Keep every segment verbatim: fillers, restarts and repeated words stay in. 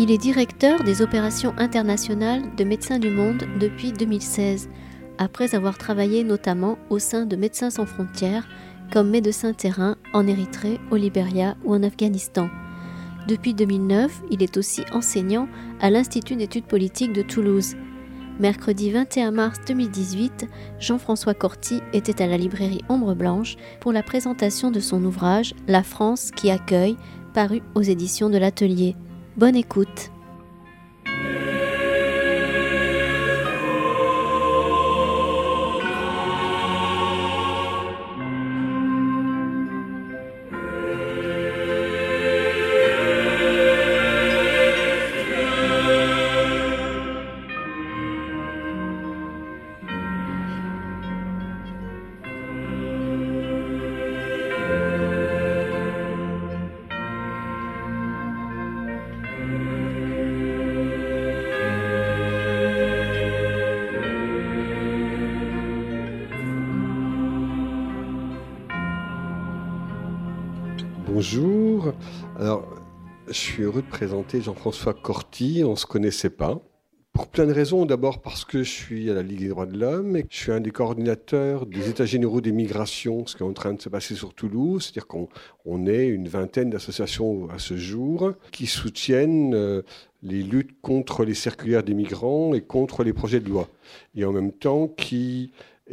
Il est directeur des opérations internationales de Médecins du Monde depuis deux mille seize, après avoir travaillé notamment au sein de Médecins sans Frontières, comme médecin terrain en Érythrée, au Libéria ou en Afghanistan. Depuis deux mille neuf, il est aussi enseignant à l'Institut d'études politiques de Toulouse. Mercredi vingt et un mars deux mille dix-huit, Jean-François Corty était à la librairie Ombres Blanches pour la présentation de son ouvrage « La France qui accueille », paru aux éditions de l'Atelier. Bonne écoute. Bonjour, alors je suis heureux de présenter Jean-François Corty, on ne se connaissait pas, pour plein de raisons, d'abord parce que je suis à la Ligue des droits de l'homme et que je suis un des coordinateurs des états généraux des migrations, ce qui est en train de se passer sur Toulouse, c'est-à-dire qu'on on est une vingtaine d'associations à ce jour qui soutiennent euh, les luttes contre les circulaires des migrants et contre les projets de loi, et en même temps qui...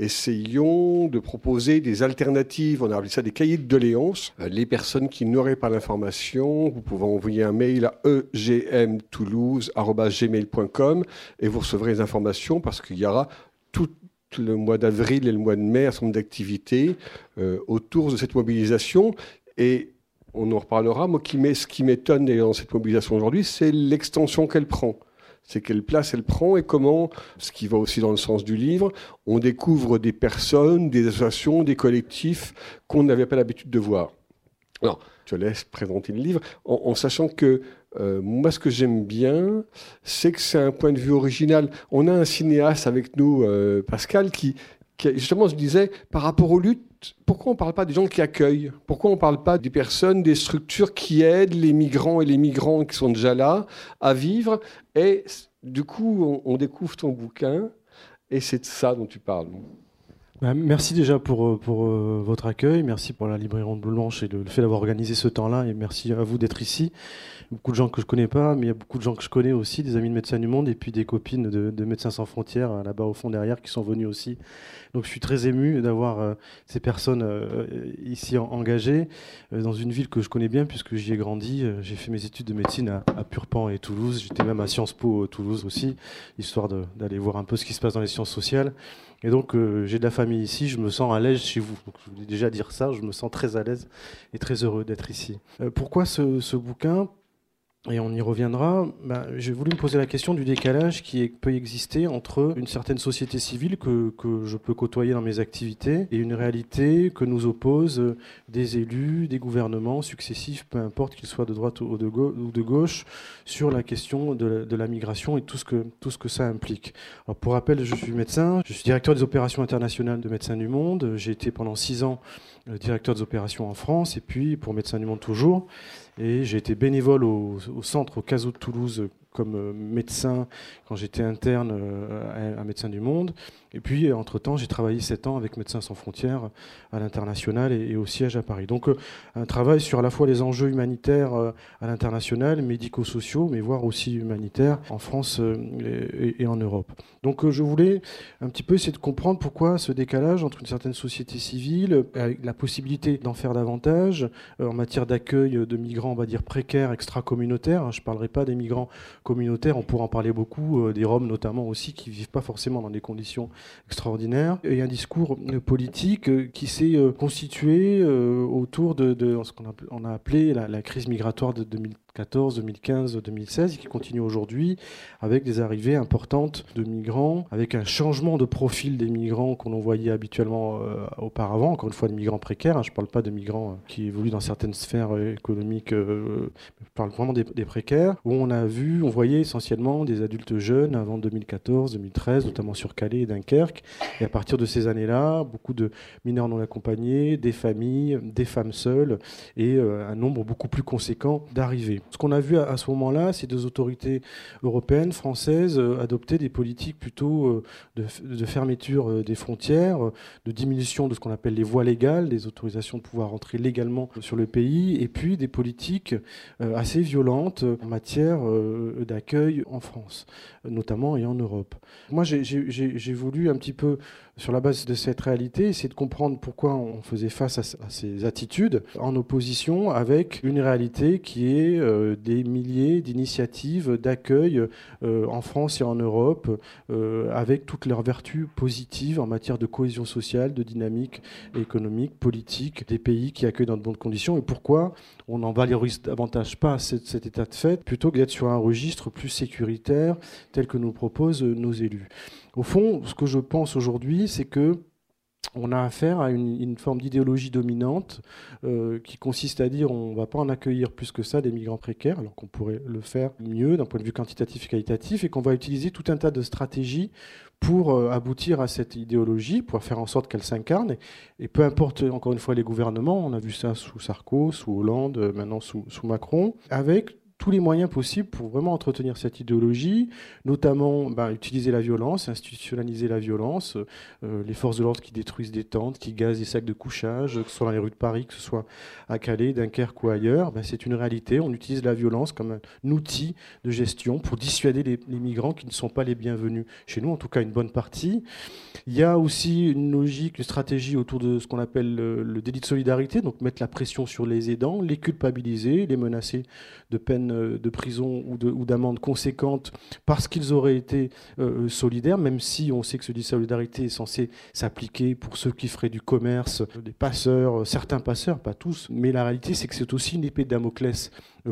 essayons de proposer des alternatives, on a appelé ça des cahiers de doléances. Les personnes qui n'auraient pas l'information, vous pouvez envoyer un mail à e g m toulouse arobase gmail point com et vous recevrez les informations parce qu'il y aura tout le mois d'avril et le mois de mai un certain nombre d'activités euh, autour de cette mobilisation. Et on en reparlera. Moi, qui ce qui m'étonne dans cette mobilisation aujourd'hui, c'est l'extension qu'elle prend. C'est quelle place elle prend et comment, ce qui va aussi dans le sens du livre, on découvre des personnes, des associations, des collectifs qu'on n'avait pas l'habitude de voir. Alors, je te laisse présenter le livre en, en sachant que euh, moi, ce que j'aime bien, c'est que c'est un point de vue original. On a un cinéaste avec nous, euh, Pascal, qui, qui justement se disait, par rapport aux luttes, pourquoi on ne parle pas des gens qui accueillent ? Pourquoi on ne parle pas des personnes, des structures qui aident les migrants et les migrants qui sont déjà là à vivre ? Et du coup, on, on découvre ton bouquin et c'est de ça dont tu parles. Merci déjà pour, pour euh, votre accueil, merci pour la librairie Ronde Blanche et le, le fait d'avoir organisé ce temps-là, et merci à vous d'être ici. Il y a beaucoup de gens que je ne connais pas, mais il y a beaucoup de gens que je connais aussi, des amis de Médecins du Monde et puis des copines de, de Médecins sans Frontières, là-bas au fond derrière, qui sont venues aussi. Donc je suis très ému d'avoir euh, ces personnes euh, ici en, engagées, euh, dans une ville que je connais bien puisque j'y ai grandi. Euh, j'ai fait mes études de médecine à, à Purpan et Toulouse, j'étais même à Sciences Po euh, Toulouse aussi, histoire de, d'aller voir un peu ce qui se passe dans les sciences sociales. Et donc, euh, j'ai de la famille ici, je me sens à l'aise chez vous. Donc, je voulais déjà dire ça, je me sens très à l'aise et très heureux d'être ici. Euh, pourquoi ce, ce bouquin ? Et on y reviendra. Bah, j'ai voulu me poser la question du décalage qui peut exister entre une certaine société civile que, que je peux côtoyer dans mes activités et une réalité que nous opposent des élus, des gouvernements successifs, peu importe qu'ils soient de droite ou de gauche, sur la question de, de la migration et tout ce que, tout ce que ça implique. Alors, pour rappel, je suis médecin, je suis directeur des opérations internationales de Médecins du Monde. J'ai été pendant six ans directeur des opérations en France et puis pour Médecins du Monde toujours. Et j'ai été bénévole au, au centre, au CASO de Toulouse, comme médecin quand j'étais interne à Médecins du Monde. Et puis, entre-temps, j'ai travaillé sept ans avec Médecins sans Frontières à l'international et au siège à Paris. Donc, un travail sur à la fois les enjeux humanitaires à l'international, médico-sociaux, mais voire aussi humanitaires en France et en Europe. Donc, je voulais un petit peu essayer de comprendre pourquoi ce décalage entre une certaine société civile, avec la possibilité d'en faire davantage en matière d'accueil de migrants, on va dire précaires, extra-communautaires. Je ne parlerai pas des migrants communautaires, on pourra en parler beaucoup, euh, des Roms notamment aussi, qui ne vivent pas forcément dans des conditions extraordinaires. Et il y a un discours euh, politique euh, qui s'est euh, constitué euh, autour de, de ce qu'on a, on a appelé la, la crise migratoire de deux mille quatorze, deux mille quinze, deux mille seize, et qui continue aujourd'hui avec des arrivées importantes de migrants, avec un changement de profil des migrants qu'on voyait habituellement euh, auparavant, encore une fois de migrants précaires, hein, je ne parle pas de migrants euh, qui évoluent dans certaines sphères économiques, euh, je parle vraiment des, des précaires, où on a vu, on voyait essentiellement des adultes jeunes avant deux mille quatorze, deux mille treize, notamment sur Calais et Dunkerque, et à partir de ces années-là, beaucoup de mineurs non accompagnés, des familles, des femmes seules, et euh, un nombre beaucoup plus conséquent d'arrivées. Ce qu'on a vu à ce moment-là, c'est des autorités européennes, françaises, adopter des politiques plutôt de fermeture des frontières, de diminution de ce qu'on appelle les voies légales, des autorisations de pouvoir entrer légalement sur le pays, et puis des politiques assez violentes en matière d'accueil en France, notamment, et en Europe. Moi, j'ai, j'ai, j'ai voulu un petit peu, sur la base de cette réalité, essayer de comprendre pourquoi on faisait face à ces attitudes en opposition avec une réalité qui est euh, des milliers d'initiatives d'accueil euh, en France et en Europe, euh, avec toutes leurs vertus positives en matière de cohésion sociale, de dynamique économique, politique, des pays qui accueillent dans de bonnes conditions, et pourquoi on n'en valorise davantage pas cet, cet état de fait plutôt que d'être sur un registre plus sécuritaire tel que nous proposent nos élus. Au fond, ce que je pense aujourd'hui, c'est que on a affaire à une, une forme d'idéologie dominante euh, qui consiste à dire on ne va pas en accueillir plus que ça des migrants précaires, alors qu'on pourrait le faire mieux d'un point de vue quantitatif et qualitatif, et qu'on va utiliser tout un tas de stratégies pour aboutir à cette idéologie, pour faire en sorte qu'elle s'incarne. Et peu importe, encore une fois, les gouvernements, on a vu ça sous Sarko, sous Hollande, maintenant sous, sous Macron, avec tous les moyens possibles pour vraiment entretenir cette idéologie, notamment bah, utiliser la violence, institutionnaliser la violence, euh, les forces de l'ordre qui détruisent des tentes, qui gazent des sacs de couchage, que ce soit dans les rues de Paris, que ce soit à Calais, Dunkerque ou ailleurs. Bah, c'est une réalité. On utilise la violence comme un outil de gestion pour dissuader les, les migrants qui ne sont pas les bienvenus chez nous, en tout cas une bonne partie. Il y a aussi une logique, une stratégie autour de ce qu'on appelle le, le délit de solidarité, donc mettre la pression sur les aidants, les culpabiliser, les menacer de peine de prison ou d'amende conséquente parce qu'ils auraient été euh, solidaires, même si on sait que ce délit de solidarité est censé s'appliquer pour ceux qui feraient du commerce, des passeurs, certains passeurs, pas tous. Mais la réalité, c'est que c'est aussi une épée de Damoclès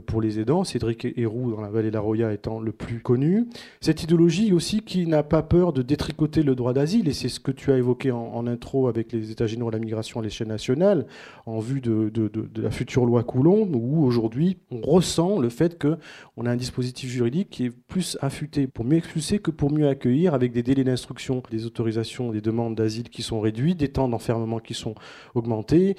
pour les aidants, Cédric Herrou dans la vallée de la Roya étant le plus connu. Cette idéologie aussi qui n'a pas peur de détricoter le droit d'asile, et c'est ce que tu as évoqué en, en intro avec les États généraux de la migration à l'échelle nationale, en vue de, de, de, de la future loi Collomb, où aujourd'hui on ressent le fait qu'on a un dispositif juridique qui est plus affûté pour mieux expulser que pour mieux accueillir, avec des délais d'instruction, des autorisations, des demandes d'asile qui sont réduits, des temps d'enfermement qui sont augmentés,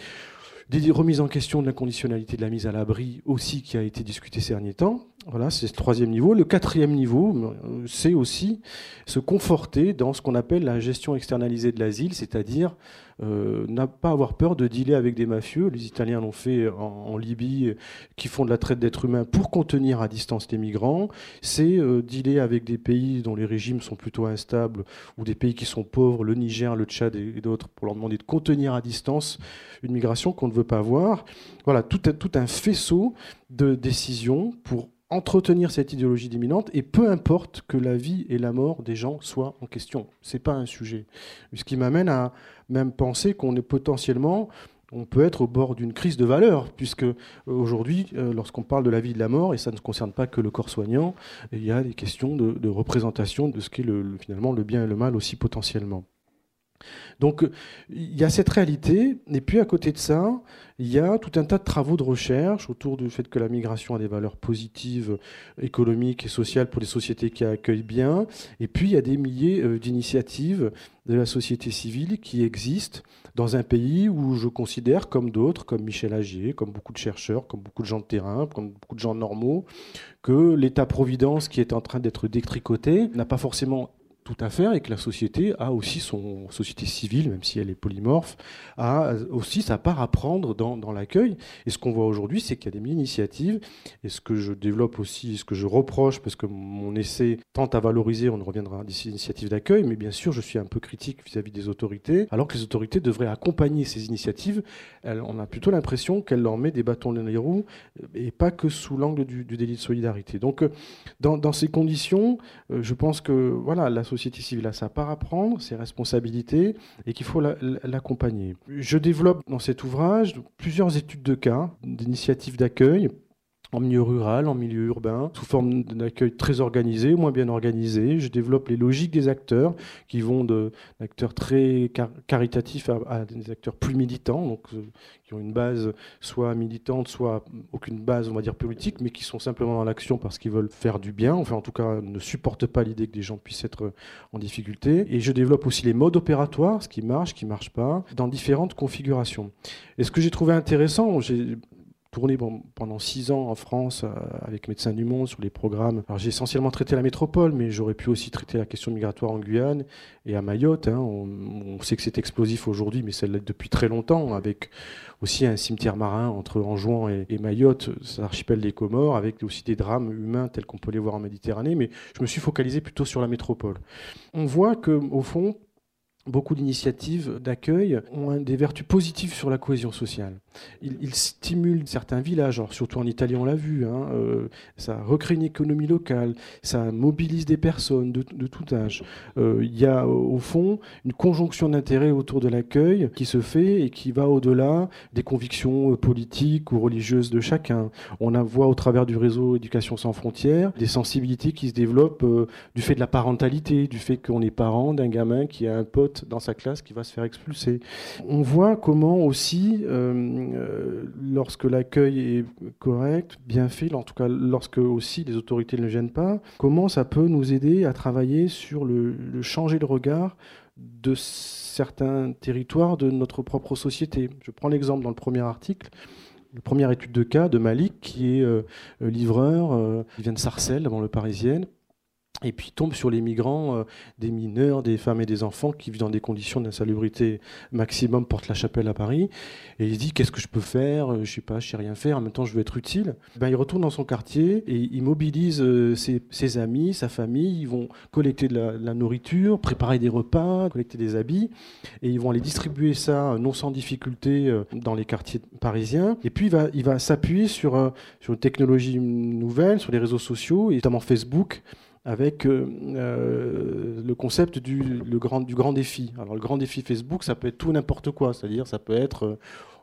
des remises en question de la conditionnalité de la mise à l'abri aussi qui a été discutée ces derniers temps. Voilà, c'est le troisième niveau. Le quatrième niveau, c'est aussi se conforter dans ce qu'on appelle la gestion externalisée de l'asile, c'est-à-dire euh, ne pas avoir peur de dealer avec des mafieux. Les Italiens l'ont fait en, en Libye, qui font de la traite d'êtres humains pour contenir à distance les migrants. C'est euh, dealer avec des pays dont les régimes sont plutôt instables ou des pays qui sont pauvres, le Niger, le Tchad et, et d'autres, pour leur demander de contenir à distance une migration qu'on ne veut pas voir. Voilà, tout, tout un faisceau de décisions pour entretenir cette idéologie dominante, et peu importe que la vie et la mort des gens soient en question. Ce n'est pas un sujet. Ce qui m'amène à même penser qu'on est potentiellement, on peut être au bord d'une crise de valeur, puisque aujourd'hui, lorsqu'on parle de la vie et de la mort, et ça ne concerne pas que le corps soignant, il y a des questions de, de représentation de ce qu'est le, le, finalement le bien et le mal aussi potentiellement. Donc il y a cette réalité, et puis à côté de ça, il y a tout un tas de travaux de recherche autour du fait que la migration a des valeurs positives, économiques et sociales pour les sociétés qui accueillent bien, et puis il y a des milliers d'initiatives de la société civile qui existent dans un pays où je considère, comme d'autres, comme Michel Agier, comme beaucoup de chercheurs, comme beaucoup de gens de terrain, comme beaucoup de gens normaux, que l'État-providence qui est en train d'être détricoté n'a pas forcément tout à faire, et que la société a aussi son société civile, même si elle est polymorphe, a aussi sa part à prendre dans, dans l'accueil. Et ce qu'on voit aujourd'hui, c'est qu'il y a des milliers d'initiatives, et ce que je développe aussi, ce que je reproche, parce que mon essai tente à valoriser, on reviendra à des initiatives d'accueil, mais bien sûr, je suis un peu critique vis-à-vis des autorités, alors que les autorités devraient accompagner ces initiatives. Elles, on a plutôt l'impression qu'elles leur mettent des bâtons dans les roues, et pas que sous l'angle du, du délit de solidarité. Donc, dans, dans ces conditions, je pense que voilà, la société La société civile a sa part à prendre, ses responsabilités, et qu'il faut l'accompagner. Je développe dans cet ouvrage plusieurs études de cas, d'initiatives d'accueil, en milieu rural, en milieu urbain, sous forme d'un accueil très organisé, moins bien organisé. Je développe les logiques des acteurs, qui vont d'acteurs très car caritatifs à, à des acteurs plus militants, donc euh, qui ont une base soit militante, soit aucune base, on va dire, politique, mais qui sont simplement dans l'action parce qu'ils veulent faire du bien, enfin en tout cas ne supportent pas l'idée que des gens puissent être en difficulté. Et je développe aussi les modes opératoires, ce qui marche, ce qui ne marche pas, dans différentes configurations. Et ce que j'ai trouvé intéressant, j'ai tourné bon, pendant six ans en France euh, avec Médecins du Monde sur les programmes. Alors j'ai essentiellement traité la métropole, mais j'aurais pu aussi traiter la question migratoire en Guyane et à Mayotte. Hein. On, on sait que c'est explosif aujourd'hui, mais ça l'est depuis très longtemps, avec aussi un cimetière marin entre Anjouan et, et Mayotte, c'est l'archipel des Comores, avec aussi des drames humains tels qu'on peut les voir en Méditerranée. Mais je me suis focalisé plutôt sur la métropole. On voit qu'au fond, beaucoup d'initiatives d'accueil ont des vertus positives sur la cohésion sociale. Ils, ils stimulent certains villages, alors surtout en Italie on l'a vu, hein, euh, ça recrée une économie locale, ça mobilise des personnes de, de tout âge. Euh, il y a au fond une conjonction d'intérêts autour de l'accueil qui se fait et qui va au-delà des convictions politiques ou religieuses de chacun. On la voit au travers du réseau Éducation sans Frontières, des sensibilités qui se développent euh, du fait de la parentalité, du fait qu'on est parent d'un gamin qui a un pote dans sa classe qui va se faire expulser. On voit comment aussi, euh, lorsque l'accueil est correct, bien fait, en tout cas lorsque aussi les autorités ne gênent pas, comment ça peut nous aider à travailler sur le, le changer le regard de certains territoires de notre propre société. Je prends l'exemple dans le premier article, la première étude de cas de Malik, qui est euh, livreur, euh, il vient de Sarcelles, dans le Parisienne, et puis tombe sur les migrants, euh, des mineurs, des femmes et des enfants qui vivent dans des conditions d'insalubrité maximum, porte la chapelle à Paris. Et il se dit, qu'est-ce que je peux faire? Je ne sais pas, je ne sais rien faire, en même temps je veux être utile. Ben, il retourne dans son quartier et il mobilise euh, ses, ses amis, sa famille. Ils vont collecter de la, de la nourriture, préparer des repas, collecter des habits. Et ils vont aller distribuer ça, non sans difficulté, euh, dans les quartiers parisiens. Et puis il va, il va s'appuyer sur, euh, sur une technologie nouvelle, sur les réseaux sociaux, et notamment Facebook, avec euh, le concept du, le grand, du grand défi. Alors le grand défi Facebook, ça peut être tout n'importe quoi, c'est-à-dire ça peut être, euh,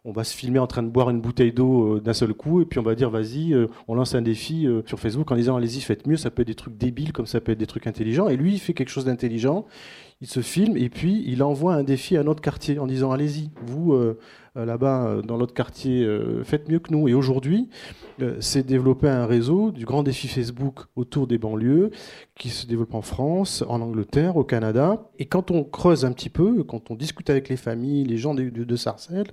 on va se filmer en train de boire une bouteille d'eau euh, d'un seul coup, et puis on va dire vas-y, euh, on lance un défi euh, sur Facebook en disant allez-y, faites mieux, ça peut être des trucs débiles comme ça peut être des trucs intelligents, et lui il fait quelque chose d'intelligent, il se filme, et puis il envoie un défi à notre quartier en disant allez-y, vous... Euh, là-bas, dans l'autre quartier, euh, faites mieux que nous. Et aujourd'hui, euh, c'est développé un réseau du grand défi Facebook autour des banlieues qui se développe en France, en Angleterre, au Canada. Et quand on creuse un petit peu, quand on discute avec les familles, les gens de, de, de Sarcelles,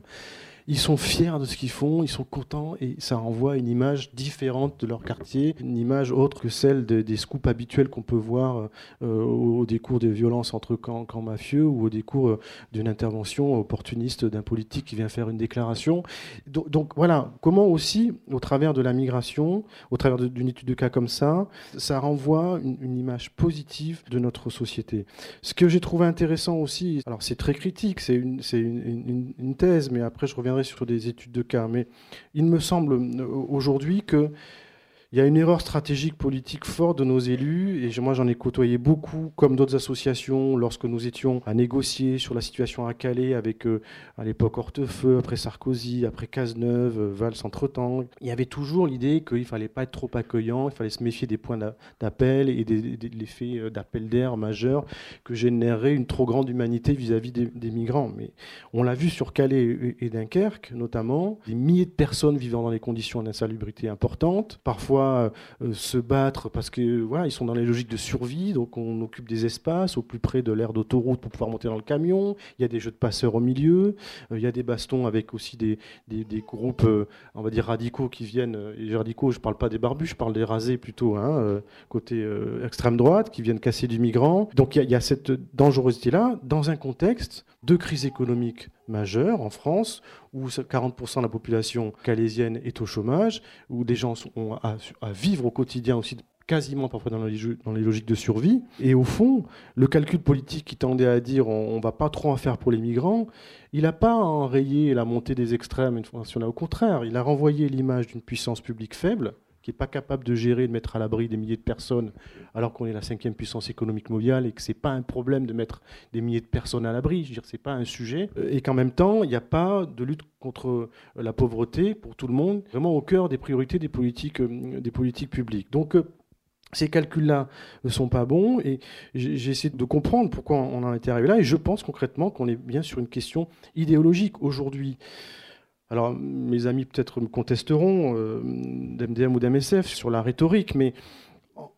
ils sont fiers de ce qu'ils font, ils sont contents et ça renvoie une image différente de leur quartier, une image autre que celle des, des scoops habituels qu'on peut voir euh, au, au décours des violences entre camps, camps mafieux ou au décours euh, d'une intervention opportuniste d'un politique qui vient faire une déclaration. Donc, donc voilà, comment aussi, au travers de la migration, au travers d'une étude de cas comme ça, ça renvoie une, une image positive de notre société. Ce que j'ai trouvé intéressant aussi, alors c'est très critique, c'est une, c'est une, une, une thèse, mais après je reviendrai sur des études de cas, mais il me semble aujourd'hui qu'il y a une erreur stratégique politique forte de nos élus, et moi j'en ai côtoyé beaucoup, comme d'autres associations, lorsque nous étions à négocier sur la situation à Calais avec, à l'époque, Hortefeux, après Sarkozy, après Cazeneuve, Valls entre-temps. Il y avait toujours l'idée qu'il ne fallait pas être trop accueillant, il fallait se méfier des points d'appel et de l'effet d'appel d'air majeur que générait une trop grande humanité vis-à-vis des, des migrants. Mais on l'a vu sur Calais et Dunkerque, notamment, des milliers de personnes vivant dans des conditions d'insalubrité importantes, parfois se battre parce que voilà, ils sont dans les logiques de survie, donc on occupe des espaces au plus près de l'aire d'autoroute pour pouvoir monter dans le camion, il y a des jeux de passeurs au milieu, il y a des bastons avec aussi des, des, des groupes, on va dire radicaux qui viennent, et radicaux, je parle pas des barbus, je parle des rasés plutôt, hein, côté euh, extrême droite, qui viennent casser du migrant. Donc il y, y a cette dangerosité-là dans un contexte de crise économique majeure en France, où quarante pour cent de la population calaisienne est au chômage, où des gens ont à, à vivre au quotidien aussi, quasiment parfois dans les, dans les logiques de survie. Et au fond, le calcul politique qui tendait à dire on ne va pas trop en faire pour les migrants, il n'a pas enrayé la montée des extrêmes, au contraire, il a renvoyé l'image d'une puissance publique faible, qui n'est pas capable de gérer, de mettre à l'abri des milliers de personnes, alors qu'on est la cinquième puissance économique mondiale et que ce n'est pas un problème de mettre des milliers de personnes à l'abri, je veux dire, ce n'est pas un sujet, et qu'en même temps, il n'y a pas de lutte contre la pauvreté pour tout le monde, vraiment au cœur des priorités des politiques, des politiques publiques. Donc, ces calculs-là ne sont pas bons et j'ai essayé de comprendre pourquoi on en était arrivé là, et je pense concrètement qu'on est bien sur une question idéologique aujourd'hui. Alors, mes amis peut-être me contesteront, euh, d'M D M ou d'M S F, sur la rhétorique, mais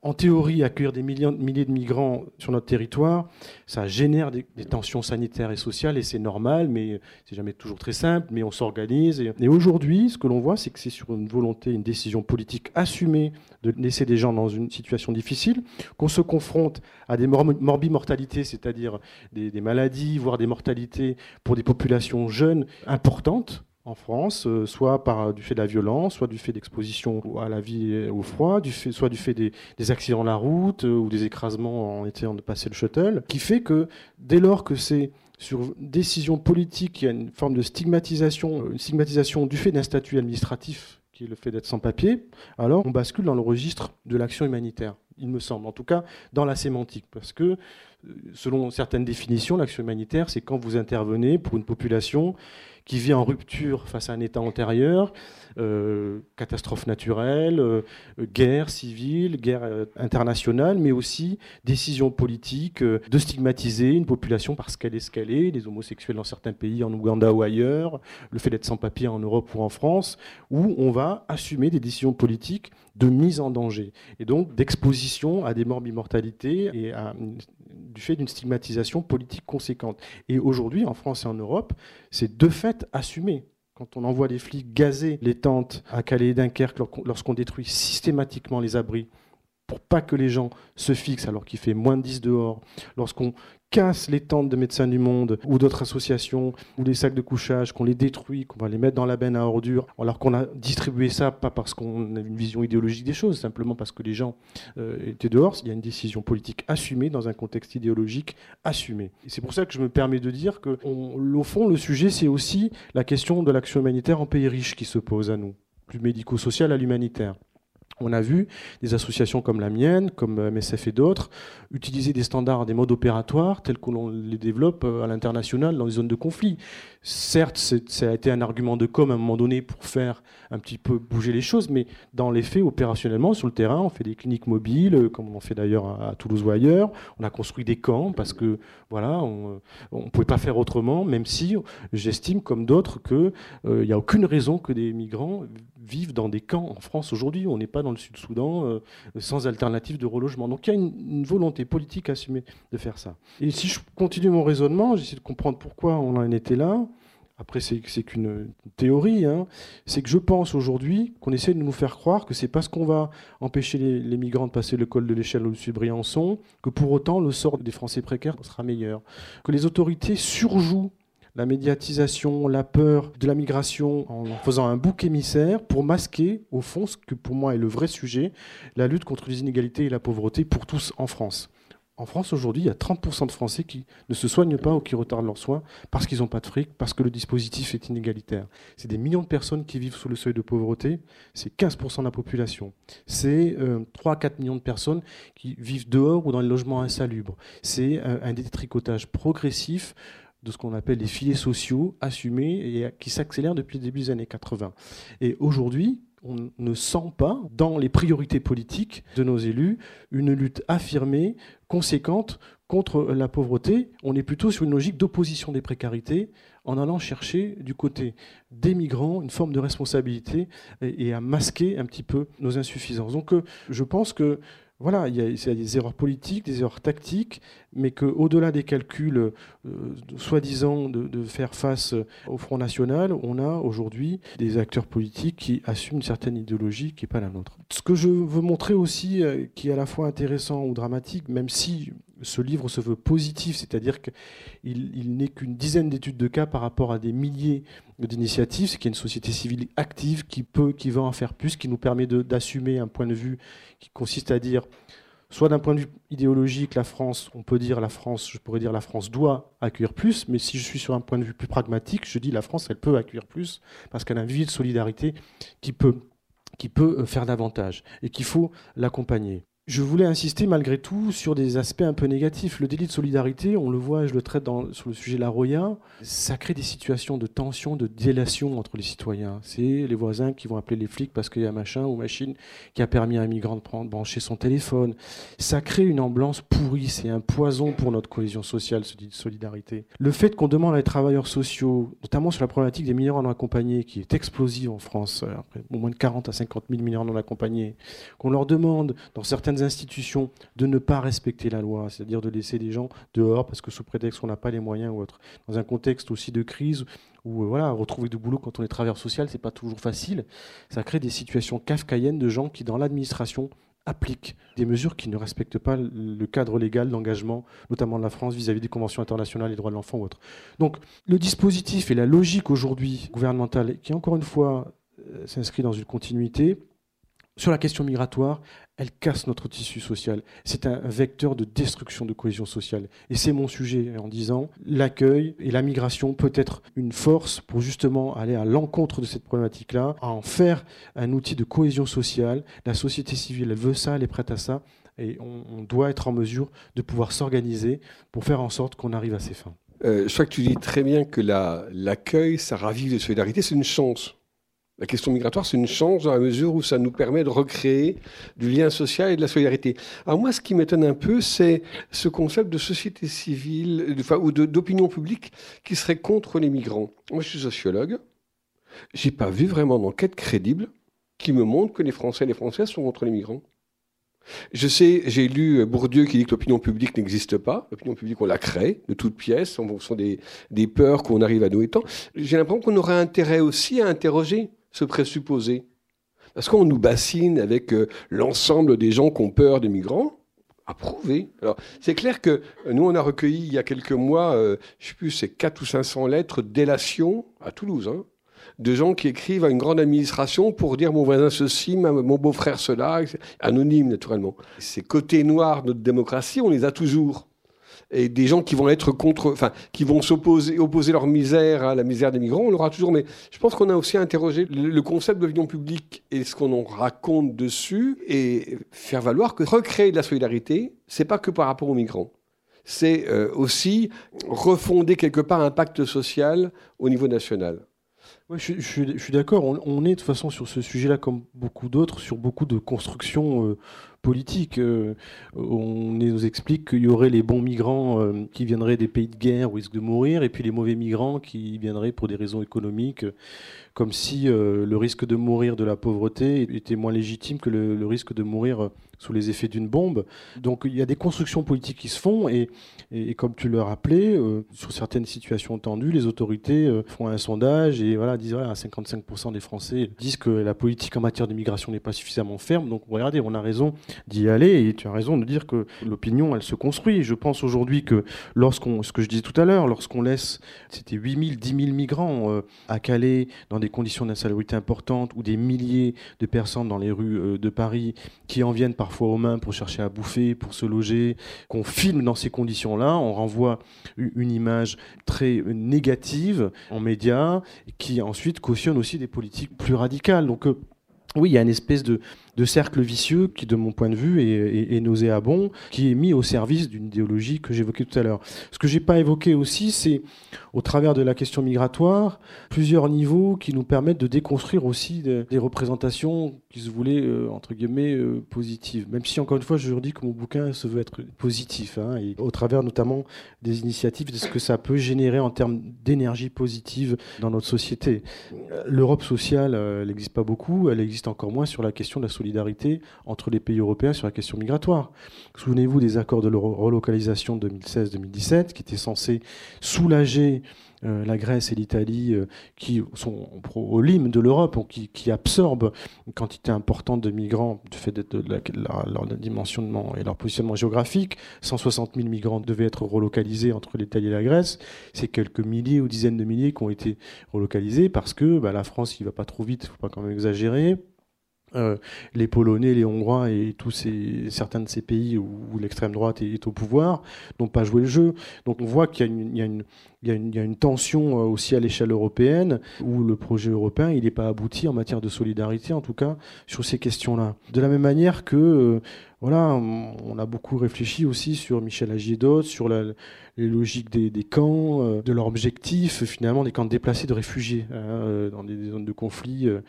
en théorie, accueillir des millions, milliers de migrants sur notre territoire, ça génère des, des tensions sanitaires et sociales, et c'est normal, mais c'est jamais toujours très simple, mais on s'organise. Et, et aujourd'hui, ce que l'on voit, c'est que c'est sur une volonté, une décision politique assumée de laisser des gens dans une situation difficile, qu'on se confronte à des mor morbimortalités, c'est-à-dire des, des maladies, voire des mortalités pour des populations jeunes importantes, en France, soit par du fait de la violence, soit du fait d'exposition à la vie au froid, du fait, soit du fait des, des accidents de la route ou des écrasements en essayant de passer le shuttle, qui fait que dès lors que c'est sur décision politique, il y a une forme de stigmatisation, une stigmatisation du fait d'un statut administratif qui est le fait d'être sans papier, alors on bascule dans le registre de l'action humanitaire, il me semble, en tout cas dans la sémantique, parce que selon certaines définitions, l'action humanitaire, c'est quand vous intervenez pour une population qui vit en rupture face à un état antérieur, euh, catastrophe naturelle, euh, guerre civile, guerre euh, internationale, mais aussi décision politique euh, de stigmatiser une population parce qu'elle est ce qu'elle est, les homosexuels dans certains pays, en Ouganda ou ailleurs, le fait d'être sans papier en Europe ou en France, où on va assumer des décisions politiques de mise en danger, et donc d'exposition à des morbimortalités et à, du fait d'une stigmatisation politique conséquente. Et aujourd'hui, en France et en Europe, c'est de fait assumé. Quand on envoie des flics gazer les tentes à Calais et Dunkerque, lorsqu'on détruit systématiquement les abris pour pas que les gens se fixent alors qu'il fait moins de dix dehors, lorsqu'on casse les tentes de Médecins du Monde ou d'autres associations, ou les sacs de couchage, qu'on les détruit, qu'on va les mettre dans la benne à ordures, alors qu'on a distribué ça, pas parce qu'on a une vision idéologique des choses, simplement parce que les gens euh, étaient dehors. Il y a une décision politique assumée dans un contexte idéologique assumé. C'est pour ça que je me permets de dire que, on, au fond, le sujet, c'est aussi la question de l'action humanitaire en pays riche qui se pose à nous, du médico-social à l'humanitaire. On a vu des associations comme la mienne, comme M S F et d'autres, utiliser des standards, des modes opératoires tels que l'on les développe à l'international dans les zones de conflit. Certes, ça a été un argument de com' à un moment donné pour faire un petit peu bouger les choses, mais dans les faits, opérationnellement, sur le terrain, on fait des cliniques mobiles, comme on en fait d'ailleurs à Toulouse ou ailleurs. On a construit des camps parce que, voilà, on ne pouvait pas faire autrement, même si j'estime, comme d'autres, qu'il n'y a aucune raison que des migrants vivent dans des camps en France aujourd'hui. On n'est pas dans le Sud-Soudan euh, sans alternative de relogement. Donc il y a une, une volonté politique assumée de faire ça. Et si je continue mon raisonnement, j'essaie de comprendre pourquoi on en était là. Après, c'est qu'une théorie, hein. C'est que je pense aujourd'hui qu'on essaie de nous faire croire que c'est parce qu'on va empêcher les, les migrants de passer le col de l'échelle au-dessus de Briançon que pour autant le sort des Français précaires sera meilleur. Que les autorités surjouent la médiatisation, la peur de la migration en faisant un bouc émissaire pour masquer, au fond, ce que pour moi est le vrai sujet, la lutte contre les inégalités et la pauvreté pour tous en France. En France, aujourd'hui, il y a trente pour cent de Français qui ne se soignent pas ou qui retardent leurs soins parce qu'ils n'ont pas de fric, parce que le dispositif est inégalitaire. C'est des millions de personnes qui vivent sous le seuil de pauvreté, c'est quinze pour cent de la population. C'est euh, trois à quatre millions de personnes qui vivent dehors ou dans les logements insalubres. C'est euh, un détricotage progressif de ce qu'on appelle les filets sociaux assumés et qui s'accélèrent depuis le début des années quatre-vingt. Et aujourd'hui, on ne sent pas, dans les priorités politiques de nos élus, une lutte affirmée, conséquente contre la pauvreté. On est plutôt sur une logique d'opposition des précarités en allant chercher du côté des migrants une forme de responsabilité et à masquer un petit peu nos insuffisances. Donc je pense que voilà, il y, a, il y a des erreurs politiques, des erreurs tactiques, mais qu'au-delà des calculs euh, de, soi-disant de, de faire face au Front National, on a aujourd'hui des acteurs politiques qui assument une certaine idéologie qui n'est pas la nôtre. Ce que je veux montrer aussi, euh, qui est à la fois intéressant ou dramatique, même si ce livre se veut positif, c'est-à-dire qu'il il n'est qu'une dizaine d'études de cas par rapport à des milliers d'initiatives, c'est qu'il y a une société civile active qui peut, qui va en faire plus, qui nous permet d'assumer un point de vue qui consiste à dire, soit d'un point de vue idéologique, la France, on peut dire la France, je pourrais dire la France doit accueillir plus, mais si je suis sur un point de vue plus pragmatique, je dis la France, elle peut accueillir plus, parce qu'elle a un vivier de solidarité qui peut, qui peut faire davantage et qu'il faut l'accompagner. Je voulais insister malgré tout sur des aspects un peu négatifs. Le délit de solidarité, on le voit, je le traite dans, sur le sujet de la Roya, ça crée des situations de tension, de délation entre les citoyens. C'est les voisins qui vont appeler les flics parce qu'il y a machin ou machine qui a permis à un migrant de prendre, brancher son téléphone. Ça crée une ambiance pourrie, c'est un poison pour notre cohésion sociale, ce délit de solidarité. Le fait qu'on demande à les travailleurs sociaux, notamment sur la problématique des mineurs non accompagnés, qui est explosive en France, après, au moins de quarante à cinquante mille mineurs non accompagnés, qu'on leur demande, dans certaines certaines institutions de ne pas respecter la loi, c'est-à-dire de laisser des gens dehors parce que sous prétexte qu'on n'a pas les moyens ou autre. Dans un contexte aussi de crise où euh, voilà, retrouver du boulot quand on est travailleur social, c'est pas toujours facile. Ça crée des situations kafkaïennes de gens qui, dans l'administration, appliquent des mesures qui ne respectent pas le cadre légal d'engagement, notamment de la France vis-à-vis des conventions internationales des droits de l'enfant ou autres. Donc le dispositif et la logique aujourd'hui gouvernementale, qui encore une fois euh, s'inscrit dans une continuité, sur la question migratoire, elle casse notre tissu social. C'est un vecteur de destruction de cohésion sociale. Et c'est mon sujet en disant l'accueil et la migration peut être une force pour justement aller à l'encontre de cette problématique-là, à en faire un outil de cohésion sociale. La société civile, elle veut ça, elle est prête à ça. Et on, on doit être en mesure de pouvoir s'organiser pour faire en sorte qu'on arrive à ses fins. Euh, je crois que tu dis très bien que la, l'accueil, ça ravive de solidarité, c'est une chance. La question migratoire, c'est une chance dans la mesure où ça nous permet de recréer du lien social et de la solidarité. Alors moi, ce qui m'étonne un peu, c'est ce concept de société civile, de, enfin, ou de, d'opinion publique qui serait contre les migrants. Moi, je suis sociologue. Je n'ai pas vu vraiment d'enquête crédible qui me montre que les Français et les Françaises sont contre les migrants. Je sais, j'ai lu Bourdieu qui dit que l'opinion publique n'existe pas. L'opinion publique, on la crée de toutes pièces, en fonction des, des peurs qu'on arrive à nous étant. J'ai l'impression qu'on aurait intérêt aussi à interroger se présupposer. Parce qu'on nous bassine avec euh, l'ensemble des gens qui ont peur des migrants, à prouver. Alors, c'est clair que euh, nous, on a recueilli il y a quelques mois, euh, je ne sais plus, c'est quatre ou cinq cents lettres délation à Toulouse, hein, de gens qui écrivent à une grande administration pour dire mon voisin ceci, ma, mon beau-frère cela, anonyme naturellement. Ces côtés noirs de notre démocratie, on les a toujours. Et des gens qui vont être contre, enfin, qui vont s'opposer, opposer leur misère à la misère des migrants, on l'aura toujours. Mais je pense qu'on a aussi interrogé le concept de l'opinion publique et ce qu'on en raconte dessus et faire valoir que recréer de la solidarité, c'est pas que par rapport aux migrants. C'est euh, aussi refonder quelque part un pacte social au niveau national. Ouais, je, je, je suis d'accord. On, on est de toute façon sur ce sujet-là, comme beaucoup d'autres, sur beaucoup de constructions euh, politiques. Euh, on nous explique qu'il y aurait les bons migrants euh, qui viendraient des pays de guerre où ils risquent de mourir, et puis les mauvais migrants qui viendraient pour des raisons économiques, euh, comme si euh, le risque de mourir de la pauvreté était moins légitime que le, le risque de mourir euh, sous les effets d'une bombe. Donc il y a des constructions politiques qui se font, et, et, et comme tu le rappelais, euh, sur certaines situations tendues, les autorités euh, font un sondage et voilà. Disent, voilà, cinquante-cinq pour cent des Français disent que la politique en matière d'immigration n'est pas suffisamment ferme. Donc regardez, on a raison d'y aller et tu as raison de dire que l'opinion, elle se construit. Je pense aujourd'hui que lorsqu'on, ce que je disais tout à l'heure, lorsqu'on laisse, c'était huit mille, dix mille migrants euh, à Calais dans des conditions d'insalubrité importantes ou des milliers de personnes dans les rues euh, de Paris qui en viennent parfois aux mains pour chercher à bouffer, pour se loger, qu'on filme dans ces conditions-là, on renvoie une image très négative en médias qui en ensuite cautionne aussi des politiques plus radicales. Donc euh, oui, il y a une espèce de, de cercle vicieux qui, de mon point de vue, est, est, est nauséabond, qui est mis au service d'une idéologie que j'évoquais tout à l'heure. Ce que je n'ai pas évoqué aussi, c'est, au travers de la question migratoire, plusieurs niveaux qui nous permettent de déconstruire aussi des, des représentations qui se voulaient, euh, entre guillemets, euh, positives. Même si, encore une fois, je dis que mon bouquin se veut être positif, hein, et au travers notamment des initiatives de ce que ça peut générer en termes d'énergie positive dans notre société. L'Europe sociale, elle n'existe pas beaucoup, elle existe encore moins sur la question de la solidarité entre les pays européens sur la question migratoire. Souvenez-vous des accords de relocalisation de deux mille seize deux mille dix-sept qui étaient censés soulager euh, la Grèce et l'Italie euh, qui sont au lime de l'Europe, qui, qui absorbent une quantité importante de migrants du fait de la, de la, leur dimensionnement et leur positionnement géographique. cent soixante mille migrants devaient être relocalisés entre l'Italie et la Grèce. C'est quelques milliers ou dizaines de milliers qui ont été relocalisés parce que bah, la France qui va pas trop vite, il ne faut pas quand même exagérer. Euh, les Polonais, les Hongrois et tous ces, certains de ces pays où, où l'extrême droite est, est au pouvoir n'ont pas joué le jeu. Donc on voit qu'il y a une, il y a une, il y a une, il y a une tension aussi à l'échelle européenne où le projet européen il n'est pas abouti en matière de solidarité, en tout cas sur ces questions-là. De la même manière que euh, voilà, on a beaucoup réfléchi aussi sur Michel Agier et d'autres, sur la, les logiques des, des camps, euh, de leur objectif, finalement des camps de déplacés, de réfugiés hein, euh, dans des, des zones de conflit. Euh,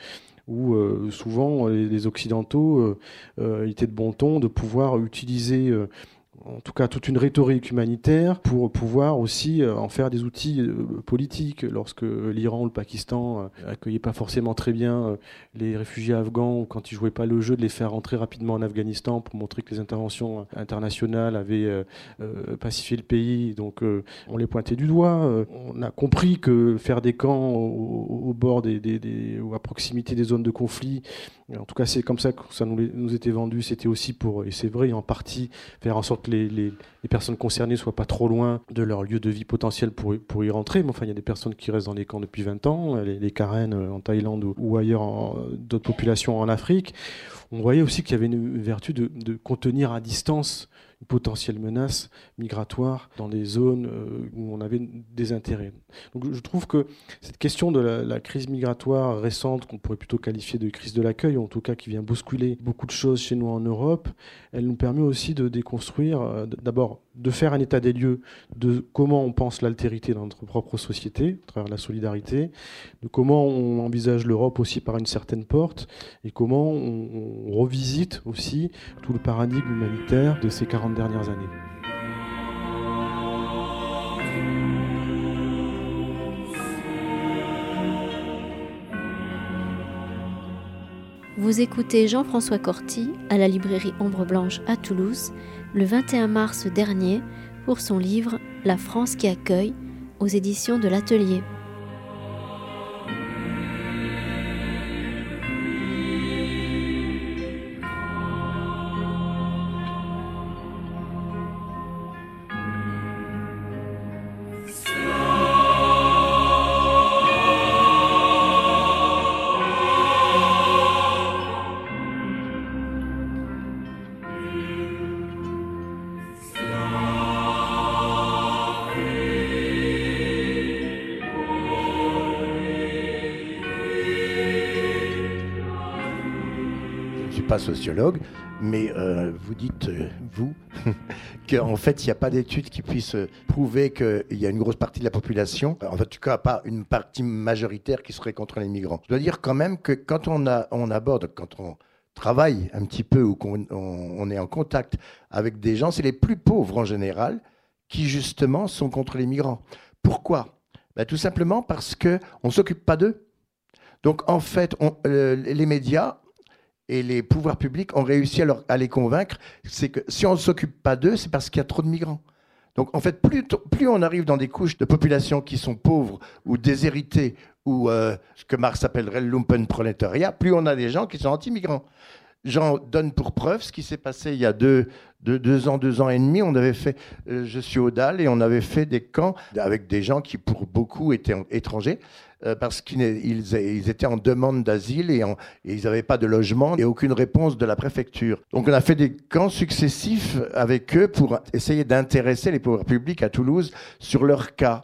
où euh, souvent les, les Occidentaux, euh, euh, il était de bon ton de pouvoir utiliser euh, en tout cas toute une rhétorique humanitaire pour pouvoir aussi en faire des outils politiques. Lorsque l'Iran ou le Pakistan accueillaient pas forcément très bien les réfugiés afghans, ou quand ils jouaient pas le jeu de les faire rentrer rapidement en Afghanistan pour montrer que les interventions internationales avaient pacifié le pays, donc on les pointait du doigt. On a compris que faire des camps au bord des, des, des, ou à proximité des zones de conflit, en tout cas c'est comme ça que ça nous, nous était vendu, c'était aussi pour, et c'est vrai en partie, faire en sorte que les, les, les personnes concernées ne soient pas trop loin de leur lieu de vie potentiel pour, pour y rentrer. Mais enfin, il y a des personnes qui restent dans les camps depuis vingt ans, les, les Karen en Thaïlande ou, ou ailleurs, en, d'autres populations en Afrique. On voyait aussi qu'il y avait une, une vertu de, de contenir à distance une potentielle menace migratoire dans des zones où on avait des intérêts. Donc je trouve que cette question de la, la crise migratoire récente, qu'on pourrait plutôt qualifier de crise de l'accueil, ou en tout cas qui vient bousculer beaucoup de choses chez nous en Europe, elle nous permet aussi de déconstruire, d'abord de faire un état des lieux de comment on pense l'altérité dans notre propre société, à travers la solidarité, de comment on envisage l'Europe aussi par une certaine porte, et comment on, on revisite aussi tout le paradigme humanitaire de ces quarante dernières années. Vous écoutez Jean-François Corty à la librairie Ombres Blanches à Toulouse le vingt et un mars dernier pour son livre « La France qui accueille » aux éditions de l'Atelier. Pas sociologue, mais euh, vous dites, euh, vous, qu'en fait, il n'y a pas d'études qui puissent prouver qu'il y a une grosse partie de la population, en tout cas pas une partie majoritaire qui serait contre les migrants. Je dois dire quand même que quand on, a, on aborde, quand on travaille un petit peu ou qu'on on, on est en contact avec des gens, c'est les plus pauvres en général qui justement sont contre les migrants. Pourquoi ? Ben, tout simplement parce qu'on ne s'occupe pas d'eux. Donc en fait, on, euh, les médias... et les pouvoirs publics ont réussi à, leur, à les convaincre, c'est que si on ne s'occupe pas d'eux, c'est parce qu'il y a trop de migrants. Donc en fait, plus, t- plus on arrive dans des couches de population qui sont pauvres ou déshéritées, ou euh, ce que Marx appellerait le lumpenprolétariat, plus on a des gens qui sont anti-migrants. J'en donne pour preuve ce qui s'est passé il y a deux, deux, deux ans, deux ans et demi. On avait fait, euh, je suis au D A L, et on avait fait des camps avec des gens qui, pour beaucoup, étaient étrangers, euh, parce qu'ils ils, ils étaient en demande d'asile et, en, et ils n'avaient pas de logement et aucune réponse de la préfecture. Donc on a fait des camps successifs avec eux pour essayer d'intéresser les pouvoirs publics à Toulouse sur leur cas.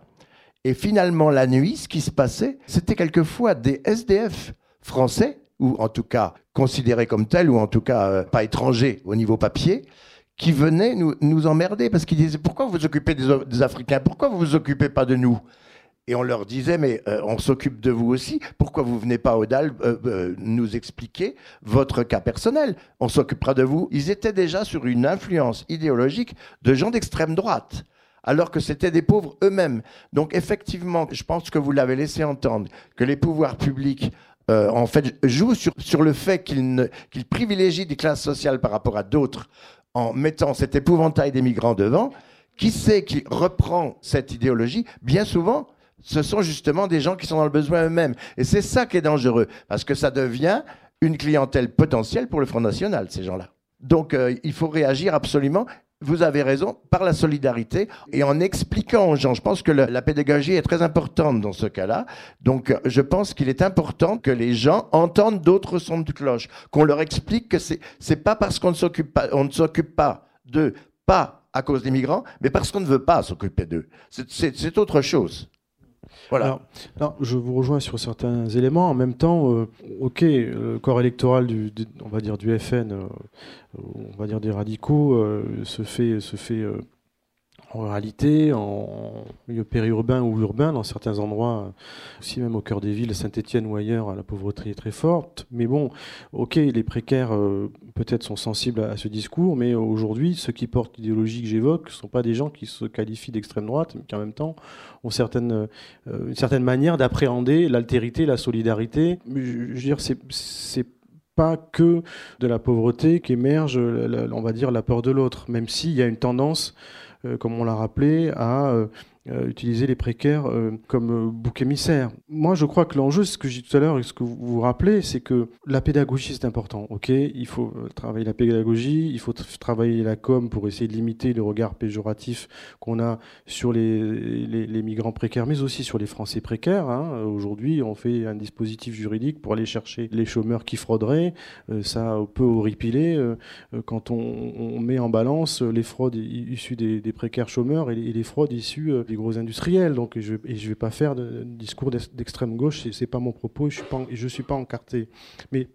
Et finalement, la nuit, ce qui se passait, c'était quelquefois des S D F français, ou en tout cas considérés comme tels, ou en tout cas euh, pas étrangers au niveau papier, qui venaient nous, nous emmerder, parce qu'ils disaient « Pourquoi vous vous occupez des, des Africains ? Pourquoi vous vous occupez pas de nous ?» Et on leur disait « Mais euh, on s'occupe de vous aussi, pourquoi vous venez pas au D A L euh, euh, nous expliquer votre cas personnel ? On s'occupera de vous. » Ils étaient déjà sur une influence idéologique de gens d'extrême droite, alors que c'était des pauvres eux-mêmes. Donc effectivement, je pense que vous l'avez laissé entendre, que les pouvoirs publics Euh, en fait, joue sur, sur le fait qu'il, ne, qu'il privilégie des classes sociales par rapport à d'autres en mettant cet épouvantail des migrants devant. Qui c'est qui reprend cette idéologie ? Bien souvent, ce sont justement des gens qui sont dans le besoin eux-mêmes. Et c'est ça qui est dangereux, parce que ça devient une clientèle potentielle pour le Front National, ces gens-là. Donc, euh, il faut réagir absolument... Vous avez raison, par la solidarité et en expliquant aux gens. Je pense que le, la pédagogie est très importante dans ce cas-là. Donc, je pense qu'il est important que les gens entendent d'autres sons de cloche, qu'on leur explique que c'est, c'est pas parce qu'on ne s'occupe pas, on ne s'occupe pas d'eux, pas à cause des migrants, mais parce qu'on ne veut pas s'occuper d'eux. C'est, c'est, c'est autre chose. Voilà. Alors, non, je vous rejoins sur certains éléments. En même temps, euh, ok, le corps électoral du, du, on va dire du F N, euh, on va dire des radicaux, euh, se fait, se fait euh, en ruralité, en milieu périurbain ou urbain, dans certains endroits, aussi même au cœur des villes, Saint-Étienne ou ailleurs, la pauvreté est très forte. Mais bon, ok, les précaires euh, peut-être sont sensibles à, à ce discours, mais aujourd'hui, ceux qui portent l'idéologie que j'évoque ne sont pas des gens qui se qualifient d'extrême droite, mais qui en même temps ont certaines, euh, une certaine manière d'appréhender l'altérité, la solidarité. Je, je veux dire, c'est, c'est pas que de la pauvreté qu'émerge, on va dire, la peur de l'autre, même s'il y a une tendance, euh, comme on l'a rappelé, à euh, utiliser les précaires euh, comme euh, bouc émissaire. Moi, je crois que l'enjeu, ce que j'ai dit tout à l'heure et ce que vous vous rappelez, c'est que la pédagogie, c'est important. Ok, il faut travailler la pédagogie, il faut travailler la com pour essayer de limiter le regard péjoratif qu'on a sur les, les, les migrants précaires, mais aussi sur les Français précaires. Hein. Aujourd'hui, on fait un dispositif juridique pour aller chercher les chômeurs qui frauderaient. Euh, ça peut horripiler euh, quand on, on met en balance les fraudes issues des, des précaires chômeurs et les, et les fraudes issues euh, des gros industriels. Donc, je ne vais pas faire de, de discours d'extrême gauche, c'est, c'est pas mon propos, je suis pas en, je suis pas encarté. Mais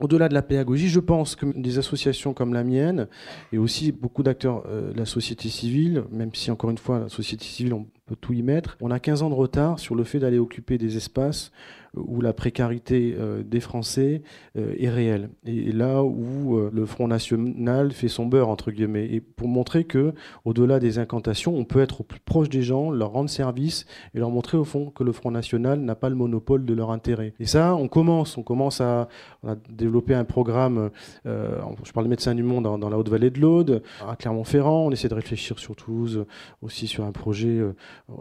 au-delà de la pédagogie, je pense que des associations comme la mienne et aussi beaucoup d'acteurs euh, de la société civile, même si, encore une fois, la société civile, on peut tout y mettre, on a quinze ans de retard sur le fait d'aller occuper des espaces où la précarité euh, des Français euh, est réelle. Et, et là où euh, le Front National fait son beurre, entre guillemets. Et pour montrer que, au-delà des incantations, on peut être au plus proche des gens, leur rendre service et leur montrer, au fond, que le Front National n'a pas le monopole de leur intérêt. Et ça, on commence. On commence à... On a des développer un programme, euh, je parle des Médecins du Monde dans, dans la Haute-Vallée de l'Aude, à Clermont-Ferrand, on essaie de réfléchir sur Toulouse, aussi sur un projet euh,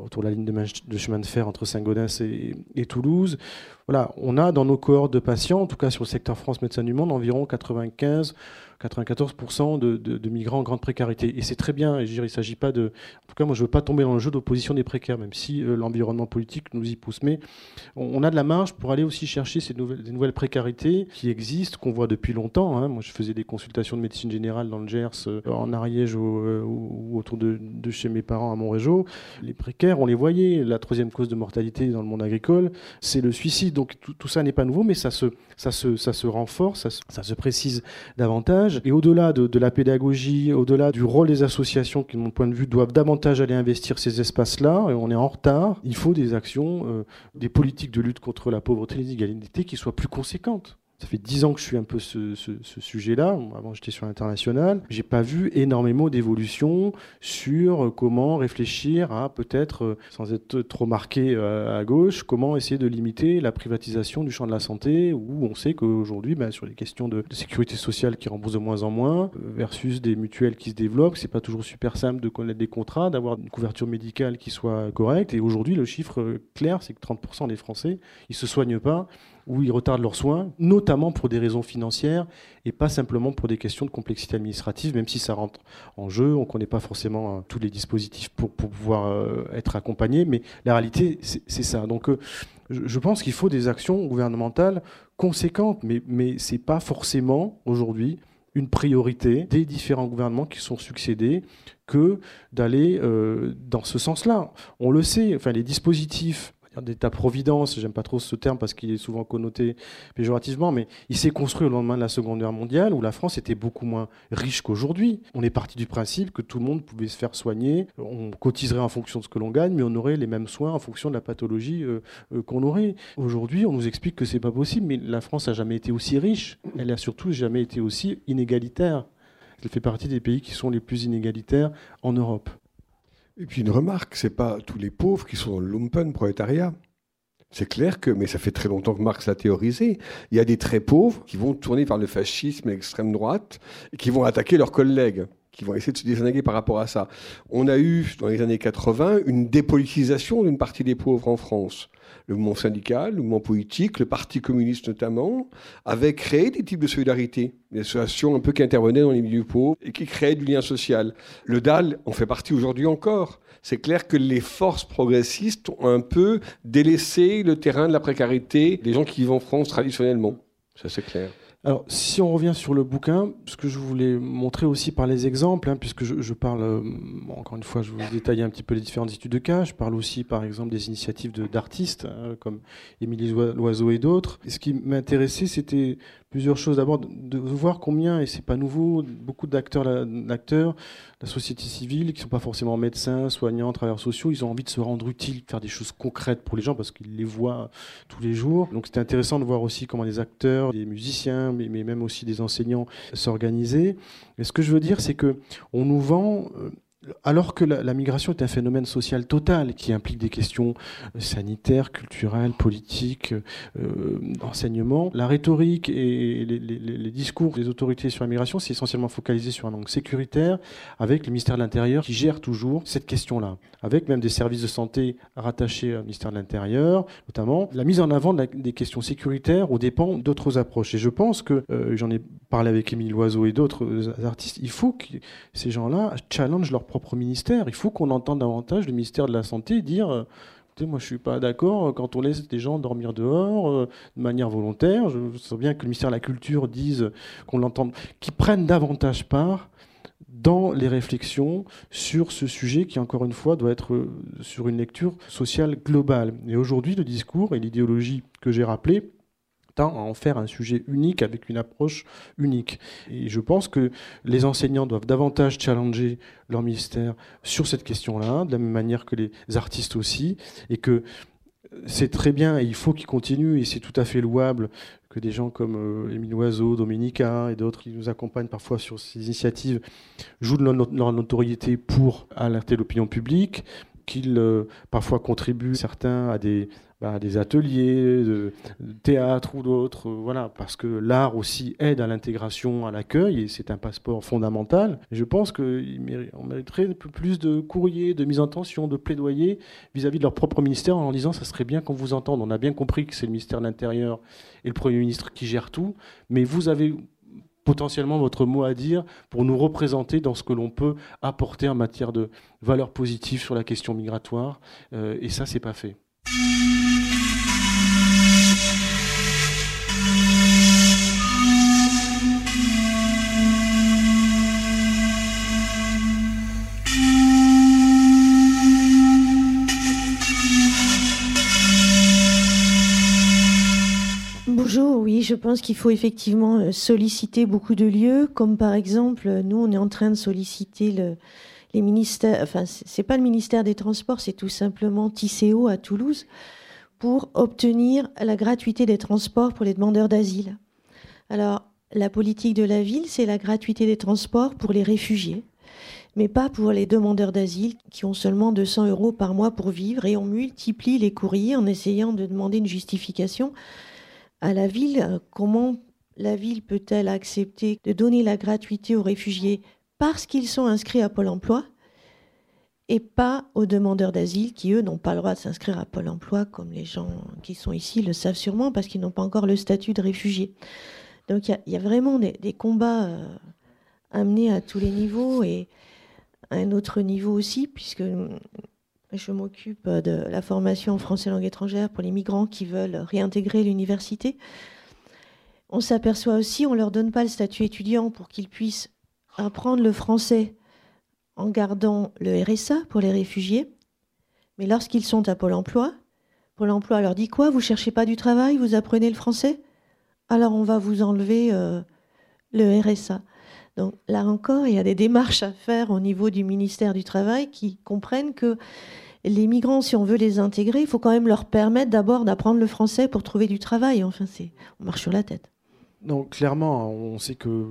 autour de la ligne de, de chemin de fer entre Saint-Gaudens et, et Toulouse. Voilà, on a dans nos cohortes de patients, en tout cas sur le secteur France Médecins du Monde, environ quatre-vingt-quinze à quatre-vingt-quatorze pour cent de, de, de migrants en grande précarité. Et c'est très bien, et je veux dire, il ne s'agit pas de... En tout cas, moi, je ne veux pas tomber dans le jeu d'opposition des précaires, même si euh, l'environnement politique nous y pousse. Mais on, on a de la marge pour aller aussi chercher ces nouvelles, des nouvelles précarités qui existent, qu'on voit depuis longtemps. Hein. Moi, je faisais des consultations de médecine générale dans le Gers, euh, en Ariège ou euh, autour de, de chez mes parents à Montrégeau. Les précaires, on les voyait. La troisième cause de mortalité dans le monde agricole, c'est le suicide. Donc tout, tout ça n'est pas nouveau, mais ça se, ça se, ça se renforce, ça se, ça se précise davantage. Et au-delà de, de la pédagogie, au-delà du rôle des associations qui, de mon point de vue, doivent davantage aller investir ces espaces-là, et on est en retard, il faut des actions, euh, des politiques de lutte contre la pauvreté et les inégalités qui soient plus conséquentes. Ça fait dix ans que je suis un peu ce, ce, ce sujet-là. Avant, j'étais sur l'international. Je n'ai pas vu énormément d'évolution sur comment réfléchir à, peut-être, sans être trop marqué à gauche, comment essayer de limiter la privatisation du champ de la santé, où on sait qu'aujourd'hui, ben, sur les questions de, de sécurité sociale qui remboursent de moins en moins, versus des mutuelles qui se développent, ce n'est pas toujours super simple de connaître des contrats, d'avoir une couverture médicale qui soit correcte. Et aujourd'hui, le chiffre clair, c'est que trente pour cent des Français, ils ne se soignent pas, où ils retardent leurs soins, notamment pour des raisons financières et pas simplement pour des questions de complexité administrative, même si ça rentre en jeu. On ne connaît pas forcément euh, tous les dispositifs pour, pour pouvoir euh, être accompagné, mais la réalité, c'est, c'est ça. Donc, euh, je, je pense qu'il faut des actions gouvernementales conséquentes, mais, mais ce n'est pas forcément, aujourd'hui, une priorité des différents gouvernements qui sont succédés que d'aller euh, dans ce sens-là. On le sait, enfin, les dispositifs d'État-providence, j'aime pas trop ce terme parce qu'il est souvent connoté péjorativement, mais il s'est construit au lendemain de la Seconde Guerre mondiale où la France était beaucoup moins riche qu'aujourd'hui. On est parti du principe que tout le monde pouvait se faire soigner, on cotiserait en fonction de ce que l'on gagne, mais on aurait les mêmes soins en fonction de la pathologie euh, euh, qu'on aurait. Aujourd'hui, on nous explique que c'est pas possible, mais la France n'a jamais été aussi riche, elle a surtout jamais été aussi inégalitaire. Elle fait partie des pays qui sont les plus inégalitaires en Europe. Et puis une remarque, c'est pas tous les pauvres qui sont dans le lumpen prolétariat. C'est clair que, mais ça fait très longtemps que Marx l'a théorisé, il y a des très pauvres qui vont tourner vers le fascisme et l'extrême droite et qui vont attaquer leurs collègues, qui vont essayer de se désinguer par rapport à ça. On a eu, dans les années quatre-vingt, une dépolitisation d'une partie des pauvres en France. Le mouvement syndical, le mouvement politique, le Parti communiste notamment, avaient créé des types de solidarité, des associations un peu qui intervenaient dans les milieux pauvres et qui créaient du lien social. Le D A L en fait partie aujourd'hui encore. C'est clair que les forces progressistes ont un peu délaissé le terrain de la précarité des gens qui vivent en France traditionnellement. Ça, c'est clair. Alors, si on revient sur le bouquin, ce que je voulais montrer aussi par les exemples, hein, puisque je, je parle, euh, bon, encore une fois, je vous détaille un petit peu les différentes études de cas, je parle aussi, par exemple, des initiatives de, d'artistes, hein, comme Émilie Loizeau et d'autres. Et ce qui m'intéressait, c'était plusieurs choses. D'abord, de, de voir combien, et c'est pas nouveau, beaucoup d'acteurs, d'acteurs la société civile, qui ne sont pas forcément médecins, soignants, travailleurs sociaux, ils ont envie de se rendre utiles, de faire des choses concrètes pour les gens parce qu'ils les voient tous les jours. Donc c'était intéressant de voir aussi comment des acteurs, des musiciens, mais, mais même aussi des enseignants s'organisaient. Et ce que je veux dire, c'est qu'on nous vend... Euh, Alors que la, la migration est un phénomène social total qui implique des questions sanitaires, culturelles, politiques, euh, d'enseignement, la rhétorique et les, les, les discours des autorités sur la migration, c'est essentiellement focalisé sur un angle sécuritaire, avec le ministère de l'Intérieur qui gère toujours cette question-là, avec même des services de santé rattachés au ministère de l'Intérieur, notamment la mise en avant de la, des questions sécuritaires aux dépens d'autres approches. Et je pense que, euh, j'en ai parlé avec Émilie Loizeau et d'autres artistes, il faut que ces gens-là challengent leur propre ministère. Il faut qu'on entende davantage le ministère de la Santé dire « Moi, je ne suis pas d'accord quand on laisse des gens dormir dehors euh, de manière volontaire. » Je sais bien que le ministère de la Culture dise qu'on l'entende, qu'ils prennent davantage part dans les réflexions sur ce sujet qui, encore une fois, doit être sur une lecture sociale globale. Et aujourd'hui, le discours et l'idéologie que j'ai rappelée tend à en faire un sujet unique avec une approche unique. Et je pense que les enseignants doivent davantage challenger leur ministère sur cette question-là, de la même manière que les artistes aussi, et que c'est très bien et il faut qu'ils continuent, et c'est tout à fait louable que des gens comme Émilie Loizeau, Dominica et d'autres qui nous accompagnent parfois sur ces initiatives jouent de leur notoriété pour alerter l'opinion publique, qu'ils euh, parfois contribuent certains à des, bah, à des ateliers de, de théâtre ou d'autres, euh, voilà, parce que l'art aussi aide à l'intégration, à l'accueil, et c'est un passeport fondamental. Et je pense qu'on mériterait plus de courriers, de mise en tension, de plaidoyer vis-à-vis de leur propre ministère en leur disant « ça serait bien qu'on vous entende ». On a bien compris que c'est le ministère de l'Intérieur et le Premier ministre qui gèrent tout, mais vous avez... potentiellement votre mot à dire pour nous représenter dans ce que l'on peut apporter en matière de valeur positive sur la question migratoire. Euh, et ça, c'est pas fait. Je pense qu'il faut effectivement solliciter beaucoup de lieux, comme par exemple, nous, on est en train de solliciter le, les ministères, enfin, c'est pas le ministère des Transports, c'est tout simplement T C O à Toulouse, pour obtenir la gratuité des transports pour les demandeurs d'asile. Alors, la politique de la ville, c'est la gratuité des transports pour les réfugiés, mais pas pour les demandeurs d'asile qui ont seulement deux cents euros par mois pour vivre, et on multiplie les courriers en essayant de demander une justification à la ville. Comment la ville peut-elle accepter de donner la gratuité aux réfugiés parce qu'ils sont inscrits à Pôle emploi et pas aux demandeurs d'asile qui, eux, n'ont pas le droit de s'inscrire à Pôle emploi, comme les gens qui sont ici le savent sûrement parce qu'ils n'ont pas encore le statut de réfugié. Donc il y, y a vraiment des, des combats euh, amenés à tous les niveaux et à un autre niveau aussi, puisque je m'occupe de la formation en français langue étrangère pour les migrants qui veulent réintégrer l'université. On s'aperçoit aussi, on ne leur donne pas le statut étudiant pour qu'ils puissent apprendre le français en gardant le R S A pour les réfugiés. Mais lorsqu'ils sont à Pôle emploi, Pôle emploi leur dit quoi ? Vous ne cherchez pas du travail, vous apprenez le français ? Alors on va vous enlever euh, le R S A. Donc là encore, il y a des démarches à faire au niveau du ministère du Travail qui comprennent que les migrants, si on veut les intégrer, il faut quand même leur permettre d'abord d'apprendre le français pour trouver du travail. Enfin, c'est... on marche sur la tête. Non, clairement, on sait que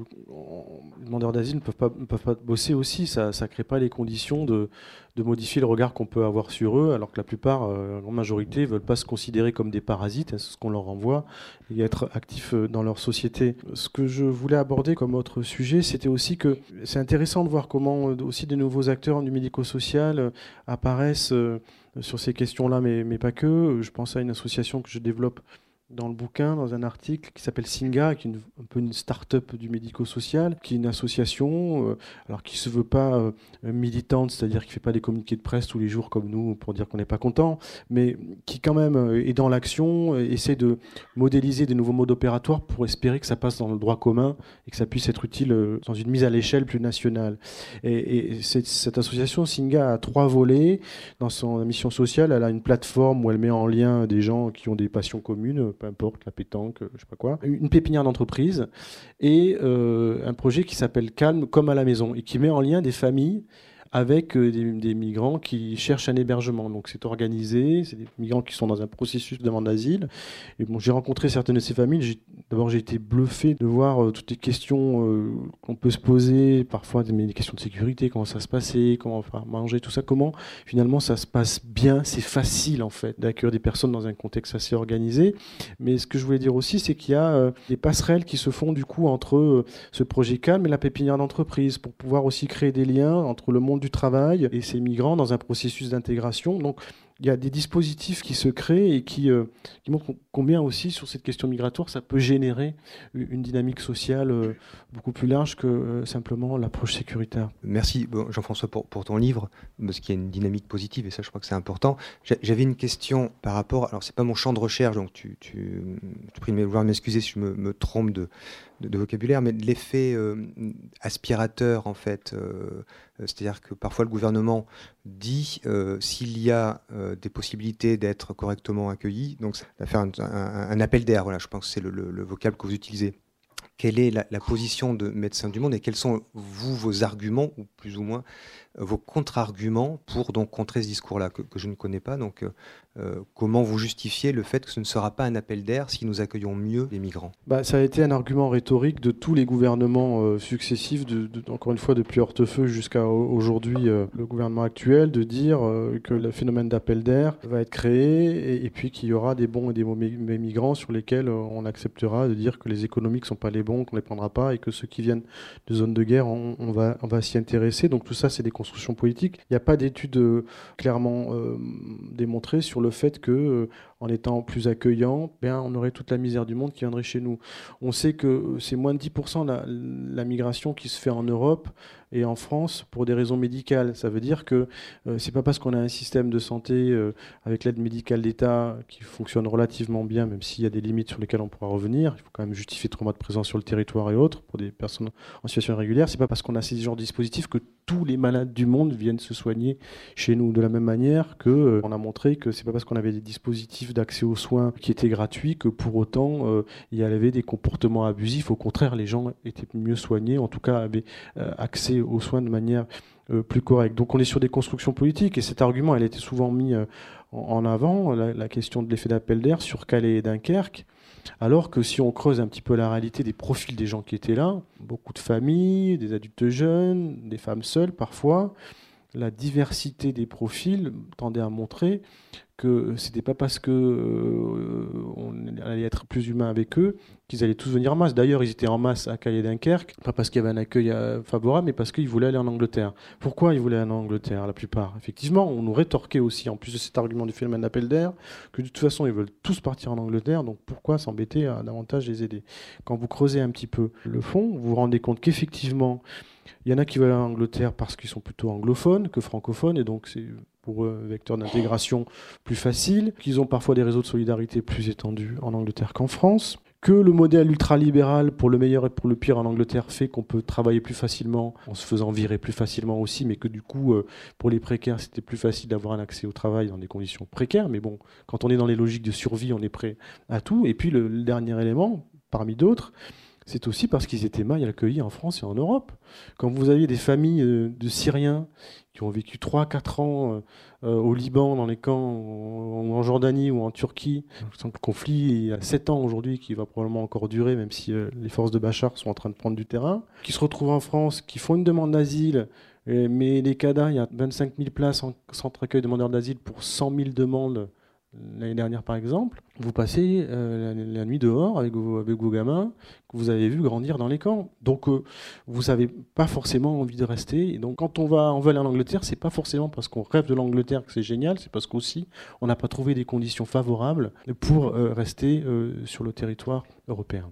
les demandeurs d'asile ne peuvent pas, ne peuvent pas bosser aussi. Ça ne crée pas les conditions de, de modifier le regard qu'on peut avoir sur eux, alors que la plupart, la grande majorité, ne veulent pas se considérer comme des parasites, c'est ce qu'on leur renvoie, et être actifs dans leur société. Ce que je voulais aborder comme autre sujet, c'était aussi que c'est intéressant de voir comment aussi des nouveaux acteurs du médico-social apparaissent sur ces questions-là, mais, mais pas que. Je pense à une association que je développe dans le bouquin, dans un article qui s'appelle Singa, qui est une, un peu une start-up du médico-social, qui est une association euh, alors qui ne se veut pas euh, militante, c'est-à-dire qui ne fait pas des communiqués de presse tous les jours comme nous pour dire qu'on n'est pas content, mais qui quand même euh, est dans l'action, euh, essaie de modéliser des nouveaux modes opératoires pour espérer que ça passe dans le droit commun et que ça puisse être utile euh, dans une mise à l'échelle plus nationale. Et, et cette, cette association Singa a trois volets. Dans son mission sociale, elle a une plateforme où elle met en lien des gens qui ont des passions communes, peu importe, la pétanque, je sais pas quoi, une pépinière d'entreprise et euh, un projet qui s'appelle Calme comme à la maison et qui met en lien des familles avec euh, des, des migrants qui cherchent un hébergement. Donc c'est organisé, c'est des migrants qui sont dans un processus de demande d'asile. Et bon, j'ai rencontré certaines de ces familles. D'abord, j'ai été bluffé de voir euh, toutes les questions euh, qu'on peut se poser, parfois des, des questions de sécurité, comment ça se passait, comment enfin, manger, tout ça, comment finalement ça se passe bien. C'est facile en fait d'accueillir des personnes dans un contexte assez organisé. Mais ce que je voulais dire aussi, c'est qu'il y a euh, des passerelles qui se font du coup entre euh, ce projet Calme et la pépinière d'entreprise pour pouvoir aussi créer des liens entre le monde du travail et ces migrants dans un processus d'intégration. Donc, il y a des dispositifs qui se créent et qui, euh, qui montrent combien aussi, sur cette question migratoire, ça peut générer une dynamique sociale euh, beaucoup plus large que euh, simplement l'approche sécuritaire. Merci, bon, Jean-François, pour, pour ton livre, parce qu'il y a une dynamique positive, et ça, je crois que c'est important. J'avais une question par rapport... Alors, c'est pas mon champ de recherche, donc tu, tu, tu prie de vouloir m'excuser si je me, me trompe de, de, de vocabulaire, mais de l'effet euh, aspirateur, en fait. Euh, C'est-à-dire que parfois, le gouvernement dit euh, s'il y a... Euh, des possibilités d'être correctement accueillis. Donc, ça va faire un, un, un appel d'air. Voilà, je pense que c'est le, le, le vocable que vous utilisez. Quelle est la, la position de Médecins du Monde et quels sont, vous, vos arguments, ou plus ou moins vos contre-arguments pour donc contrer ce discours-là que, que je ne connais pas. Donc, euh, comment vous justifiez le fait que ce ne sera pas un appel d'air si nous accueillons mieux les migrants ? Bah, ça a été un argument rhétorique de tous les gouvernements euh, successifs, de, de, encore une fois depuis Hortefeux jusqu'à aujourd'hui, euh, le gouvernement actuel, de dire euh, que le phénomène d'appel d'air va être créé et, et puis qu'il y aura des bons et des mauvais migrants sur lesquels on acceptera de dire que les économiques ne sont pas les bons, qu'on ne les prendra pas et que ceux qui viennent de zones de guerre, on, on va, on va s'y intéresser. Donc tout ça, c'est des construction politique. Il n'y a pas d'études euh, clairement euh, démontrées sur le fait que, euh, en étant plus accueillant, bien, on aurait toute la misère du monde qui viendrait chez nous. On sait que c'est moins de dix pour cent la, la migration qui se fait en Europe et en France pour des raisons médicales. Ça veut dire que euh, c'est pas parce qu'on a un système de santé euh, avec l'aide médicale d'État qui fonctionne relativement bien, même s'il y a des limites sur lesquelles on pourra revenir. Il faut quand même justifier le trauma de présence sur le territoire et autres pour des personnes en situation irrégulière. C'est pas parce qu'on a ces genres de dispositifs que tous les malades du monde viennent se soigner chez nous. De la même manière que euh, on a montré que c'est pas parce qu'on avait des dispositifs d'accès aux soins qui étaient gratuits que pour autant euh, il y avait des comportements abusifs. Au contraire, les gens étaient mieux soignés, en tout cas avaient euh, accès aux soins de manière euh, plus correcte. Donc on est sur des constructions politiques et cet argument, elle a été souvent mis euh, en avant, la, la question de l'effet d'appel d'air sur Calais et Dunkerque, alors que si on creuse un petit peu la réalité des profils des gens qui étaient là, beaucoup de familles, des adultes jeunes, des femmes seules parfois, la diversité des profils tendait à montrer que ce n'était pas parce qu'on euh, allait être plus humain avec eux qu'ils allaient tous venir en masse. D'ailleurs, ils étaient en masse à Calais-Dunkerque, pas parce qu'il y avait un accueil favorable, mais parce qu'ils voulaient aller en Angleterre. Pourquoi ils voulaient aller en Angleterre, la plupart ? Effectivement, on nous rétorquait aussi, en plus de cet argument du phénomène d'appel d'air, que de toute façon, ils veulent tous partir en Angleterre, donc pourquoi s'embêter à davantage les aider ? Quand vous creusez un petit peu le fond, vous vous rendez compte qu'effectivement, il y en a qui veulent aller en Angleterre parce qu'ils sont plutôt anglophones que francophones, et donc c'est pour eux un vecteur d'intégration plus facile, qu'ils ont parfois des réseaux de solidarité plus étendus en Angleterre qu'en France, que le modèle ultralibéral, pour le meilleur et pour le pire en Angleterre, fait qu'on peut travailler plus facilement en se faisant virer plus facilement aussi, mais que du coup, pour les précaires, c'était plus facile d'avoir un accès au travail dans des conditions précaires. Mais bon, quand on est dans les logiques de survie, on est prêt à tout. Et puis le dernier élément, parmi d'autres, c'est aussi parce qu'ils étaient mal accueillis en France et en Europe. Quand vous aviez des familles de Syriens qui ont vécu trois à quatre ans au Liban, dans les camps, ou en Jordanie ou en Turquie, le conflit, il y a sept ans aujourd'hui, qui va probablement encore durer, même si les forces de Bachar sont en train de prendre du terrain, qui se retrouvent en France, qui font une demande d'asile, mais les CADA, il y a vingt-cinq mille places en centre accueil demandeurs d'asile pour cent mille demandes l'année dernière par exemple. Vous passez euh, la, la nuit dehors avec vos, avec vos gamins que vous avez vu grandir dans les camps. Donc euh, vous n'avez pas forcément envie de rester. Et donc quand on va, on va aller en Angleterre, c'est pas forcément parce qu'on rêve de l'Angleterre que c'est génial, c'est parce qu'aussi on n'a pas trouvé des conditions favorables pour euh, rester euh, sur le territoire européen.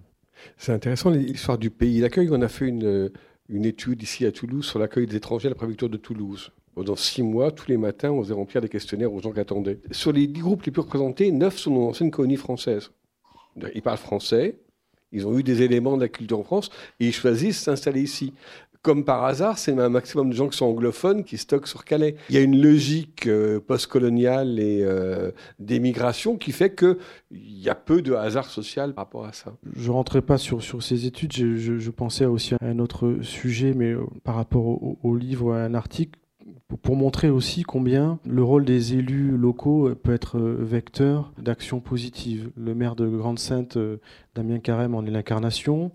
C'est intéressant l'histoire du pays d'accueil. On a fait une, une étude ici à Toulouse sur l'accueil des étrangers à la préfecture de Toulouse. Pendant six mois, tous les matins, on faisait remplir des questionnaires aux gens qui attendaient. Sur les dix groupes les plus représentés, neuf sont dans l'ancienne colonie française. Ils parlent français, ils ont eu des éléments de la culture en France, et ils choisissent de s'installer ici. Comme par hasard, c'est un maximum de gens qui sont anglophones qui stockent sur Calais. Il y a une logique euh, postcoloniale et euh, d'émigration qui fait qu'il y a peu de hasard social par rapport à ça. Je ne rentrais pas sur, sur ces études, je, je, je pensais aussi à un autre sujet, mais euh, par rapport au, au livre, à un article, pour montrer aussi combien le rôle des élus locaux peut être vecteur d'action positive. Le maire de Grande-Synthe, Damien Carême, en est l'incarnation.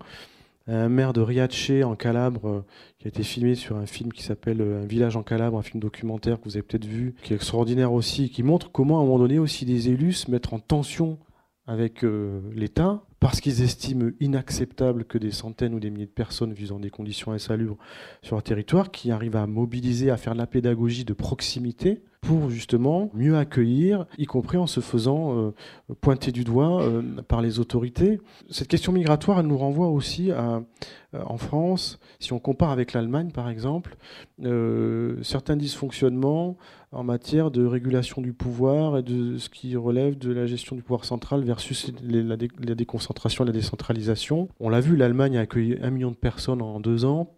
Un maire de Riace en Calabre qui a été filmé sur un film qui s'appelle Un village en Calabre, un film documentaire que vous avez peut-être vu, qui est extraordinaire aussi, qui montre comment à un moment donné aussi des élus se mettent en tension avec euh, l'État, parce qu'ils estiment inacceptable que des centaines ou des milliers de personnes vivent dans des conditions insalubres sur un territoire, qui arrivent à mobiliser, à faire de la pédagogie de proximité pour justement mieux accueillir, y compris en se faisant euh, pointer du doigt euh, par les autorités. Cette question migratoire, elle nous renvoie aussi à, euh, en France, si on compare avec l'Allemagne par exemple, euh, certains dysfonctionnements en matière de régulation du pouvoir et de ce qui relève de la gestion du pouvoir central versus les, la, dé, la déconcentration et la décentralisation. On l'a vu, l'Allemagne a accueilli un million de personnes en deux ans.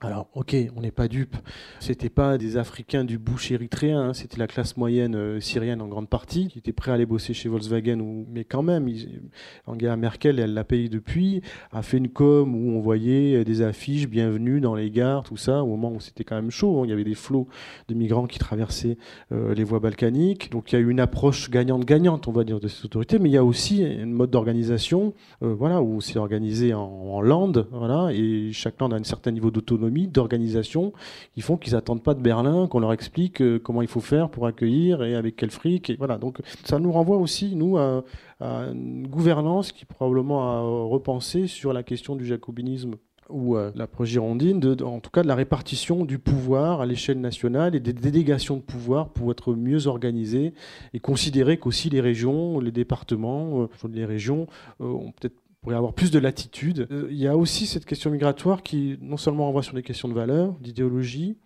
Alors, ok, on n'est pas dupes. C'était pas des Africains du bush érythréen, hein, c'était la classe moyenne euh, syrienne en grande partie, qui était prêt à aller bosser chez Volkswagen, ou... mais quand même, ils... Angela Merkel, elle l'a payé depuis, a fait une com où on voyait des affiches, bienvenue dans les gares, tout ça, au moment où c'était quand même chaud, hein. Il y avait des flots de migrants qui traversaient euh, les voies balkaniques. Donc il y a eu une approche gagnante-gagnante, on va dire, de ces autorités, mais il y a aussi un mode d'organisation, euh, voilà, où c'est organisé en, en landes, voilà, et chaque lande a un certain niveau d'autonomie, d'organisation, qui font qu'ils n'attendent pas de Berlin, qu'on leur explique comment il faut faire pour accueillir et avec quel fric. Et voilà. Donc ça nous renvoie aussi, nous, à, à une gouvernance qui probablement à repenser sur la question du jacobinisme ou euh, la progirondine, de, de, en tout cas de la répartition du pouvoir à l'échelle nationale et des délégations de pouvoir pour être mieux organisées et considérer qu'aussi les régions, les départements, euh, les régions euh, ont peut-être pour avoir plus de latitude. Il y a aussi cette question migratoire qui non seulement renvoie sur des questions de valeurs, d'idéologie,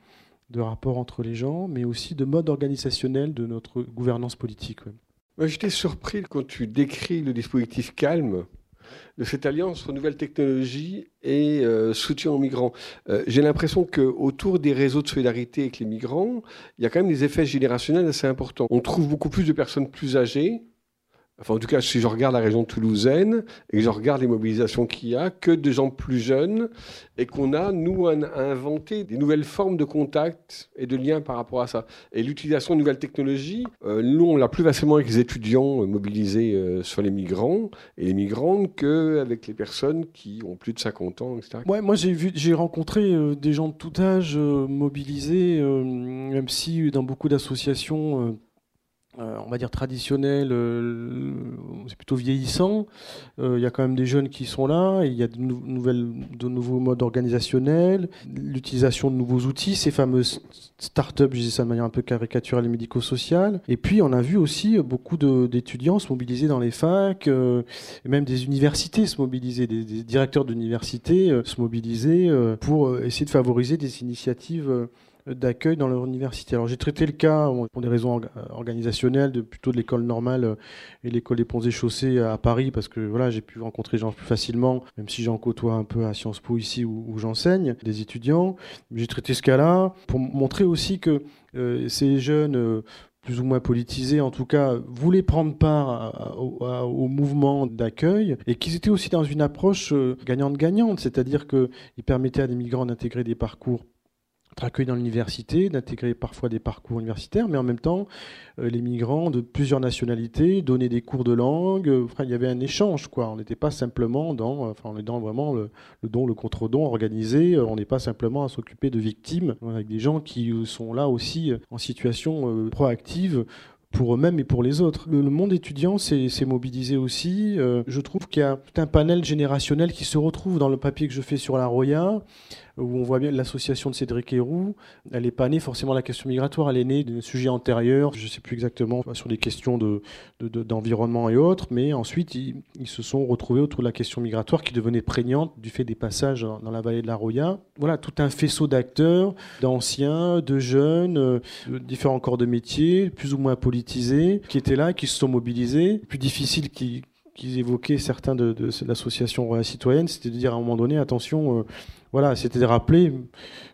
de rapport entre les gens, mais aussi de mode organisationnel de notre gouvernance politique. Ouais. Moi, j'étais surpris quand tu décris le dispositif calme de cette alliance entre nouvelles technologies et euh, soutien aux migrants. Euh, j'ai l'impression qu'autour des réseaux de solidarité avec les migrants, il y a quand même des effets générationnels assez importants. On trouve beaucoup plus de personnes plus âgées. Enfin, en tout cas, si je regarde la région toulousaine et que je regarde les mobilisations qu'il y a, que de gens plus jeunes, et qu'on a, nous, à inventer des nouvelles formes de contact et de liens par rapport à ça. Et l'utilisation de nouvelles technologies, euh, nous, on l'a plus facilement avec les étudiants mobilisés euh, sur les migrants et les migrantes qu'avec les personnes qui ont plus de cinquante ans, et cetera. Ouais, moi, j'ai vu, j'ai rencontré euh, des gens de tout âge euh, mobilisés, euh, même si dans beaucoup d'associations... Euh, Euh, on va dire traditionnel, euh, c'est plutôt vieillissant. Il euh, y a quand même des jeunes qui sont là, il y a de, nou- nouvelles, de nouveaux modes organisationnels, l'utilisation de nouveaux outils, ces fameuses start-up, je dis ça de manière un peu caricaturale et médico-sociale. Et puis on a vu aussi beaucoup de, d'étudiants se mobiliser dans les facs, euh, et même des universités se mobiliser, des, des directeurs d'universités euh, se mobiliser euh, pour essayer de favoriser des initiatives euh, d'accueil dans leur université. Alors j'ai traité le cas pour des raisons organisationnelles, de, plutôt de l'école normale et l'école des ponts et chaussées à Paris, parce que voilà, j'ai pu rencontrer les gens plus facilement, même si j'en côtoie un peu à Sciences Po ici où, où j'enseigne, des étudiants. J'ai traité ce cas-là pour montrer aussi que euh, ces jeunes... Euh, plus ou moins politisés, en tout cas, voulaient prendre part à, à, à, au mouvement d'accueil et qu'ils étaient aussi dans une approche euh, gagnante-gagnante, c'est-à-dire qu'ils permettaient à des migrants d'intégrer des parcours d'être accueillis dans l'université, d'intégrer parfois des parcours universitaires, mais en même temps, euh, les migrants de plusieurs nationalités donnaient des cours de langue. Euh, enfin, il y avait un échange, quoi. On n'était pas simplement dans, euh, enfin, on est dans vraiment le, le don, le contre-don organisé. Euh, on n'est pas simplement à s'occuper de victimes, avec des gens qui sont là aussi en situation euh, proactive pour eux-mêmes et pour les autres. Le, le monde étudiant s'est, s'est mobilisé aussi. Euh, je trouve qu'il y a tout un panel générationnel qui se retrouve dans le papier que je fais sur la Roya, où on voit bien l'association de Cédric Herrou, elle n'est pas née forcément de la question migratoire, elle est née d'un sujet antérieur, je ne sais plus exactement, sur des questions de, de, de, d'environnement et autres, mais ensuite ils, ils se sont retrouvés autour de la question migratoire qui devenait prégnante du fait des passages dans la vallée de la Roya. Voilà, tout un faisceau d'acteurs, d'anciens, de jeunes, de différents corps de métier, plus ou moins politisés, qui étaient là, qui se sont mobilisés, plus difficile qui... qu'ils évoquaient certains de, de, de l'association Roya Citoyenne, c'était de dire à un moment donné, attention, euh, Voilà, c'était de rappeler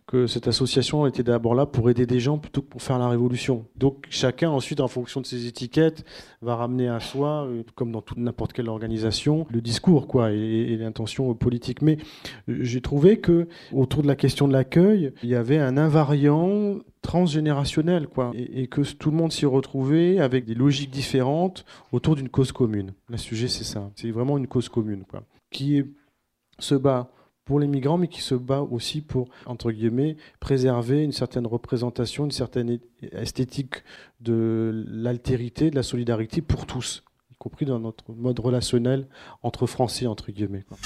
que cette association était d'abord là pour aider des gens plutôt que pour faire la révolution. Donc chacun ensuite, en fonction de ses étiquettes, va ramener à soi, comme dans toute n'importe quelle organisation, le discours quoi, et, et l'intention politique. Mais j'ai trouvé que autour de la question de l'accueil, il y avait un invariant transgénérationnel, quoi, et, et que tout le monde s'y retrouvait avec des logiques différentes autour d'une cause commune. Le sujet, c'est ça. C'est vraiment une cause commune, quoi, qui se bat pour les migrants, mais qui se bat aussi pour, entre guillemets, préserver une certaine représentation, une certaine esthétique de l'altérité, de la solidarité pour tous, y compris dans notre mode relationnel entre Français, entre guillemets, quoi.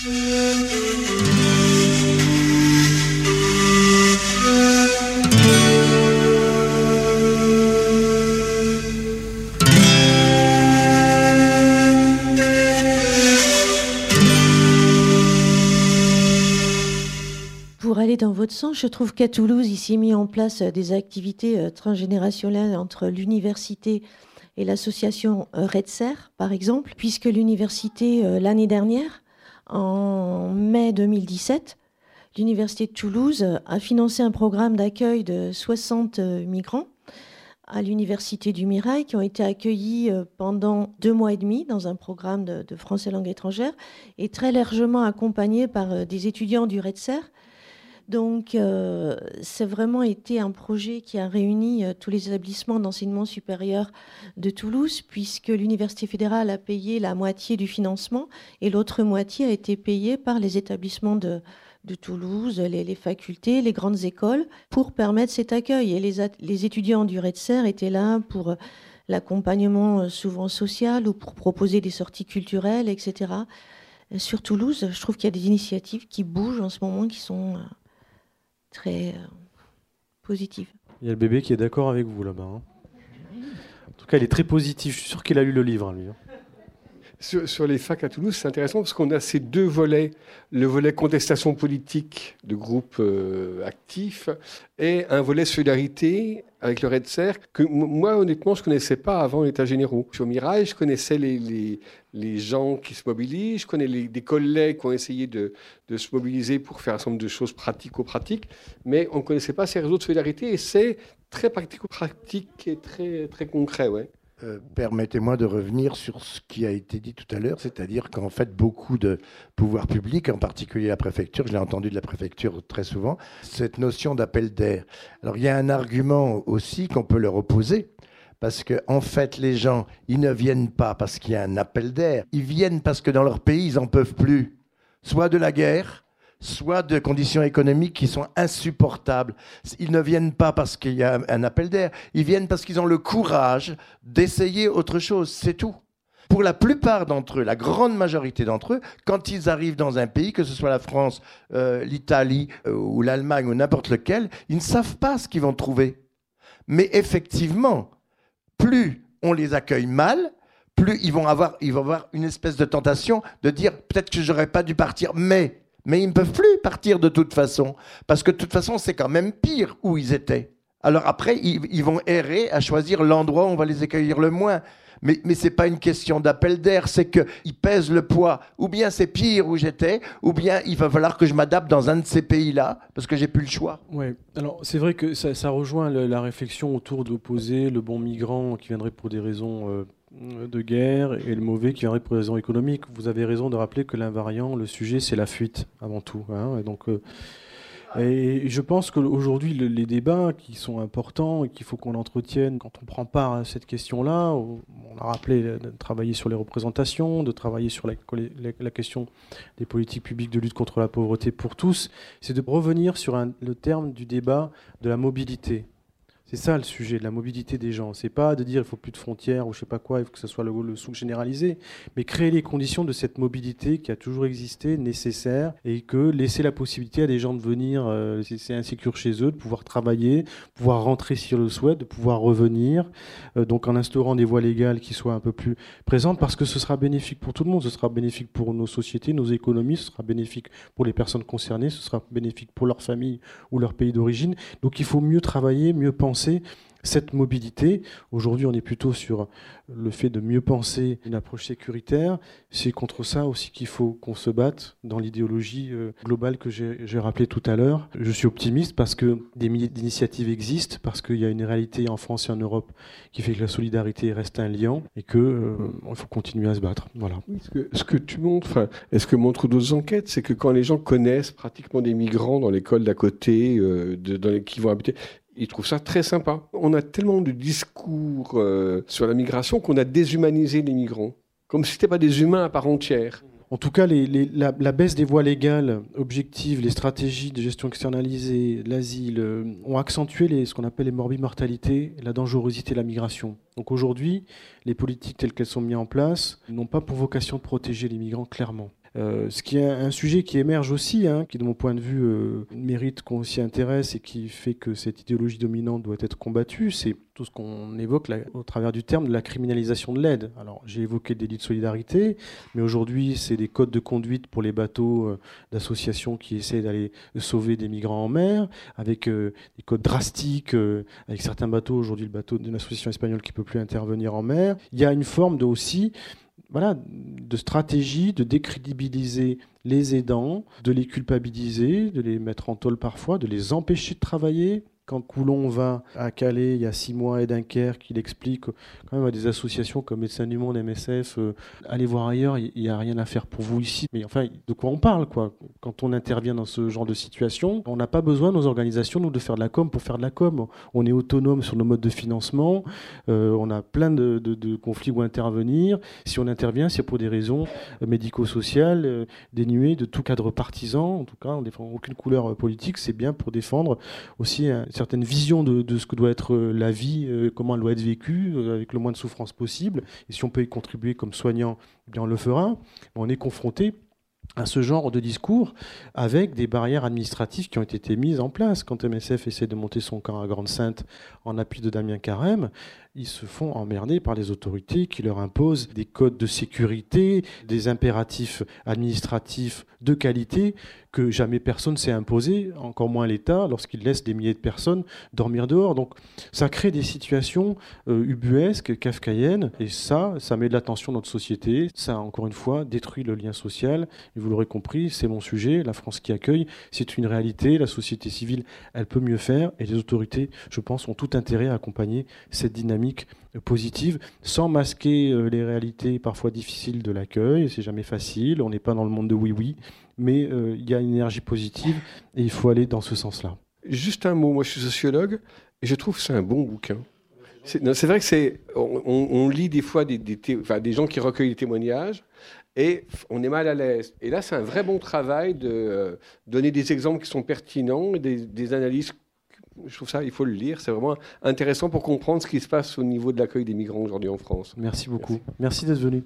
Pour aller dans votre sens, je trouve qu'à Toulouse, il s'est mis en place des activités transgénérationnelles entre l'université et l'association R S A, par exemple, puisque l'université, l'année dernière, en mai deux mille dix-sept, l'université de Toulouse a financé un programme d'accueil de soixante migrants à l'université du Mirail, qui ont été accueillis pendant deux mois et demi dans un programme de, de français langue étrangère et très largement accompagnés par des étudiants du R S A. Donc, euh, c'est vraiment été un projet qui a réuni euh, tous les établissements d'enseignement supérieur de Toulouse, puisque l'Université fédérale a payé la moitié du financement et l'autre moitié a été payée par les établissements de, de Toulouse, les, les facultés, les grandes écoles, pour permettre cet accueil. Et les, at- les étudiants du R S A étaient là pour euh, l'accompagnement euh, souvent social ou pour proposer des sorties culturelles, et cetera. Et sur Toulouse, je trouve qu'il y a des initiatives qui bougent en ce moment, qui sont... Euh, très euh, positive. Il y a le bébé qui est d'accord avec vous là-bas. Hein. En tout cas, il est très positif. Je suis sûr qu'il a lu le livre, lui. Sur, sur les facs à Toulouse, c'est intéressant parce qu'on a ces deux volets. Le volet contestation politique de groupes euh, actifs et un volet solidarité avec le R S A, que moi, honnêtement, je ne connaissais pas avant l'État généraux. Sur Mirail, je connaissais les, les, les gens qui se mobilisent, je connais les, des collègues qui ont essayé de, de se mobiliser pour faire un certain nombre de choses pratico-pratiques, mais on ne connaissait pas ces réseaux de solidarité et c'est très pratico-pratique et très, très concret, ouais. Euh, permettez-moi de revenir sur ce qui a été dit tout à l'heure, c'est-à-dire qu'en fait, beaucoup de pouvoirs publics, en particulier la préfecture, je l'ai entendu de la préfecture très souvent, cette notion d'appel d'air. Alors, il y a un argument aussi qu'on peut leur opposer, parce qu'en en fait, les gens, ils ne viennent pas parce qu'il y a un appel d'air. Ils viennent parce que dans leur pays, ils n'en peuvent plus, soit de la guerre, soit de conditions économiques qui sont insupportables. Ils ne viennent pas parce qu'il y a un appel d'air, ils viennent parce qu'ils ont le courage d'essayer autre chose, c'est tout. Pour la plupart d'entre eux, la grande majorité d'entre eux, quand ils arrivent dans un pays, que ce soit la France, euh, l'Italie euh, ou l'Allemagne ou n'importe lequel, ils ne savent pas ce qu'ils vont trouver. Mais effectivement, plus on les accueille mal, plus ils vont avoir, ils vont avoir une espèce de tentation de dire « peut-être que j'aurais pas dû partir, mais... » Mais ils ne peuvent plus partir de toute façon, parce que de toute façon, c'est quand même pire où ils étaient. Alors après, ils, ils vont errer à choisir l'endroit où on va les accueillir le moins. Mais, mais ce n'est pas une question d'appel d'air, c'est qu'ils pèsent le poids. Ou bien c'est pire où j'étais, ou bien il va falloir que je m'adapte dans un de ces pays-là, parce que je n'ai plus le choix. Oui, alors c'est vrai que ça, ça rejoint la, la réflexion autour d'opposer le bon migrant qui viendrait pour des raisons... Euh... de guerre et le mauvais qui viendrait pour des raisons économiques. Vous avez raison de rappeler que l'invariant, le sujet, c'est la fuite avant tout. Hein. Et donc, euh, et je pense qu'aujourd'hui, le, les débats qui sont importants et qu'il faut qu'on entretienne quand on prend part à cette question-là, on a rappelé de travailler sur les représentations, de travailler sur la, la, la question des politiques publiques de lutte contre la pauvreté pour tous, c'est de revenir sur un, le terme du débat de la mobilité. C'est ça le sujet de la mobilité des gens. C'est pas de dire il faut plus de frontières ou je sais pas quoi, il faut que ce soit le, le souk généralisé, mais créer les conditions de cette mobilité qui a toujours existé, nécessaire, et que laisser la possibilité à des gens de venir, euh, c'est, c'est insécure chez eux, de pouvoir travailler, pouvoir rentrer si le souhait, de pouvoir revenir, euh, donc en instaurant des voies légales qui soient un peu plus présentes, parce que ce sera bénéfique pour tout le monde, ce sera bénéfique pour nos sociétés, nos économies, ce sera bénéfique pour les personnes concernées, ce sera bénéfique pour leur famille ou leur pays d'origine. Donc il faut mieux travailler, mieux penser cette mobilité. Aujourd'hui, on est plutôt sur le fait de mieux penser une approche sécuritaire. C'est contre ça aussi qu'il faut qu'on se batte dans l'idéologie globale que j'ai rappelée tout à l'heure. Je suis optimiste parce que des milliers d'initiatives existent, parce qu'il y a une réalité en France et en Europe qui fait que la solidarité reste un lien et qu'il euh, faut continuer à se battre. Voilà. Oui, ce, que, ce que tu montres, enfin, est ce que montrent d'autres enquêtes, c'est que quand les gens connaissent pratiquement des migrants dans l'école d'à côté, euh, de, dans les, qui vont habiter... Ils trouvent ça très sympa. On a tellement de discours euh, sur la migration qu'on a déshumanisé les migrants, comme si ce n'étaient pas des humains à part entière. En tout cas, les, les, la, la baisse des voies légales objectives, les stratégies de gestion externalisée, l'asile, euh, ont accentué les, ce qu'on appelle les morbimortalités, la dangerosité de la migration. Donc aujourd'hui, les politiques telles qu'elles sont mises en place n'ont pas pour vocation de protéger les migrants, clairement. Euh, ce qui est un sujet qui émerge aussi, hein, qui de mon point de vue euh, mérite qu'on s'y intéresse et qui fait que cette idéologie dominante doit être combattue, c'est tout ce qu'on évoque là, au travers du terme de la criminalisation de l'aide. Alors j'ai évoqué des délits de solidarité, mais aujourd'hui c'est des codes de conduite pour les bateaux euh, d'associations qui essaient d'aller sauver des migrants en mer, avec euh, des codes drastiques, euh, avec certains bateaux, aujourd'hui le bateau d'une association espagnole qui ne peut plus intervenir en mer. Il y a une forme de aussi... Voilà, de stratégie, de décrédibiliser les aidants, de les culpabiliser, de les mettre en tôle parfois, de les empêcher de travailler. Quand Collomb va à Calais, il y a six mois, et Dunkerque, il explique quand même à des associations comme Médecins du Monde, M S F, euh, allez voir ailleurs, il n'y a rien à faire pour vous ici. Mais enfin, de quoi on parle, quoi? Quand on intervient dans ce genre de situation, on n'a pas besoin, nos organisations, nous, de faire de la com pour faire de la com. On est autonome sur nos modes de financement, euh, on a plein de, de, de conflits où intervenir. Si on intervient, c'est pour des raisons médico-sociales, euh, dénuées de tout cadre partisan. En tout cas, on ne défend aucune couleur politique, c'est bien pour défendre aussi un certaines visions de, de ce que doit être la vie, euh, comment elle doit être vécue, euh, avec le moins de souffrance possible. Et si on peut y contribuer comme soignant, eh bien on le fera. On est confronté à ce genre de discours avec des barrières administratives qui ont été mises en place. Quand M S F essaie de monter son camp à Grande-Synthe en appui de Damien Carême, ils se font emmerder par les autorités qui leur imposent des codes de sécurité, des impératifs administratifs de qualité que jamais personne s'est imposé, encore moins l'État, lorsqu'il laisse des milliers de personnes dormir dehors. Donc ça crée des situations euh, ubuesques, kafkaïennes, et ça, ça met de la tension dans notre société, ça, encore une fois, détruit le lien social, et vous l'aurez compris, c'est mon sujet, la France qui accueille, c'est une réalité, la société civile, elle peut mieux faire, et les autorités, je pense, ont tout intérêt à accompagner cette dynamique positive, sans masquer les réalités parfois difficiles de l'accueil. C'est jamais facile, on n'est pas dans le monde de oui-oui, mais euh, il y a une énergie positive et il faut aller dans ce sens-là. Juste un mot, moi je suis sociologue et je trouve que c'est un bon bouquin. C'est, non, c'est vrai que c'est, on, on, on lit des fois des, des, té, enfin, des gens qui recueillent des témoignages et on est mal à l'aise. Et là c'est un vrai bon travail de euh, donner des exemples qui sont pertinents, des, des analyses. Je trouve ça, il faut le lire, c'est vraiment intéressant pour comprendre ce qui se passe au niveau de l'accueil des migrants aujourd'hui en France. Merci beaucoup. Merci, Merci d'être venu.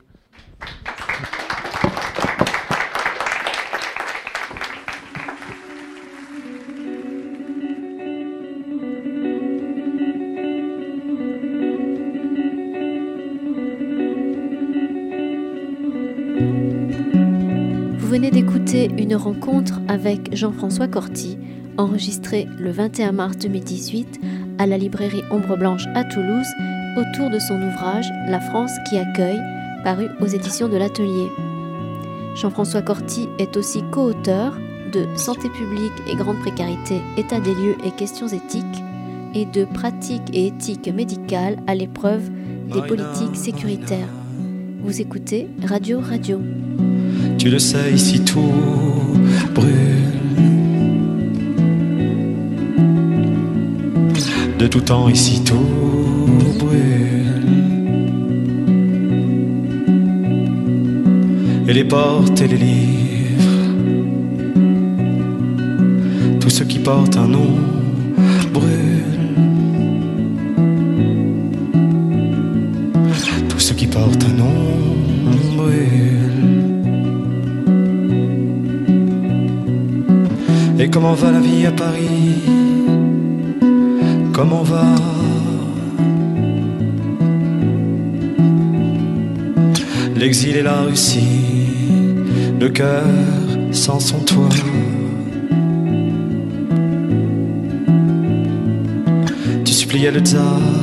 Vous venez d'écouter une rencontre avec Jean-François Corty, enregistré le vingt et un mars deux mille dix-huit à la librairie Ombres Blanches à Toulouse autour de son ouvrage « La France qui accueille » paru aux éditions de l'Atelier. Jean-François Corty est aussi co-auteur de « Santé publique et grande précarité, état des lieux et questions éthiques » et de « Pratiques et éthique médicale à l'épreuve des politiques sécuritaires ». Vous écoutez Radio Radio. Tu le sais, ici tout brûle. De tout temps, ici tout brûle. Et les portes et les livres, tout ce qui porte un nom brûle. Tout ce qui porte un nom brûle. Et comment va la vie à Paris? Comment va? L'exil et la Russie, le cœur sans son toit. Tu priait le tard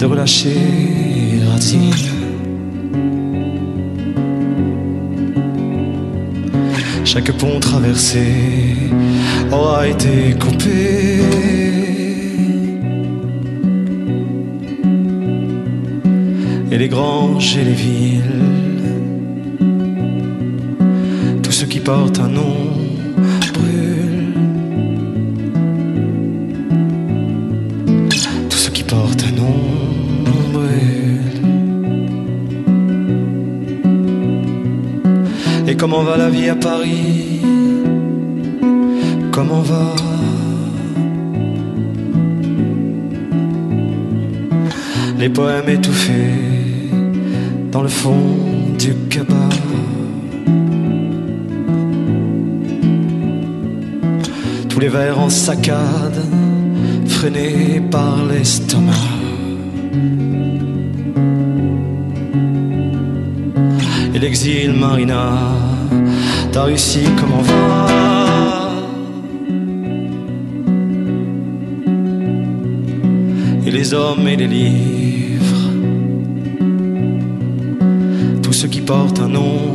de relâcher Ratine. Chaque pont traversé aura été coupé. Et les granges et les villes, tous ceux qui portent un nom brûlent. Tous ceux qui portent un nom brûlent. Et comment va la vie à Paris? Comment va? Les poèmes étouffés dans le fond du cabas. Tous les vers en saccade, freinés par l'estomac. Et l'exil, Marina, t'as réussi, comment va? Et les hommes et les livres, ceux qui portent un nom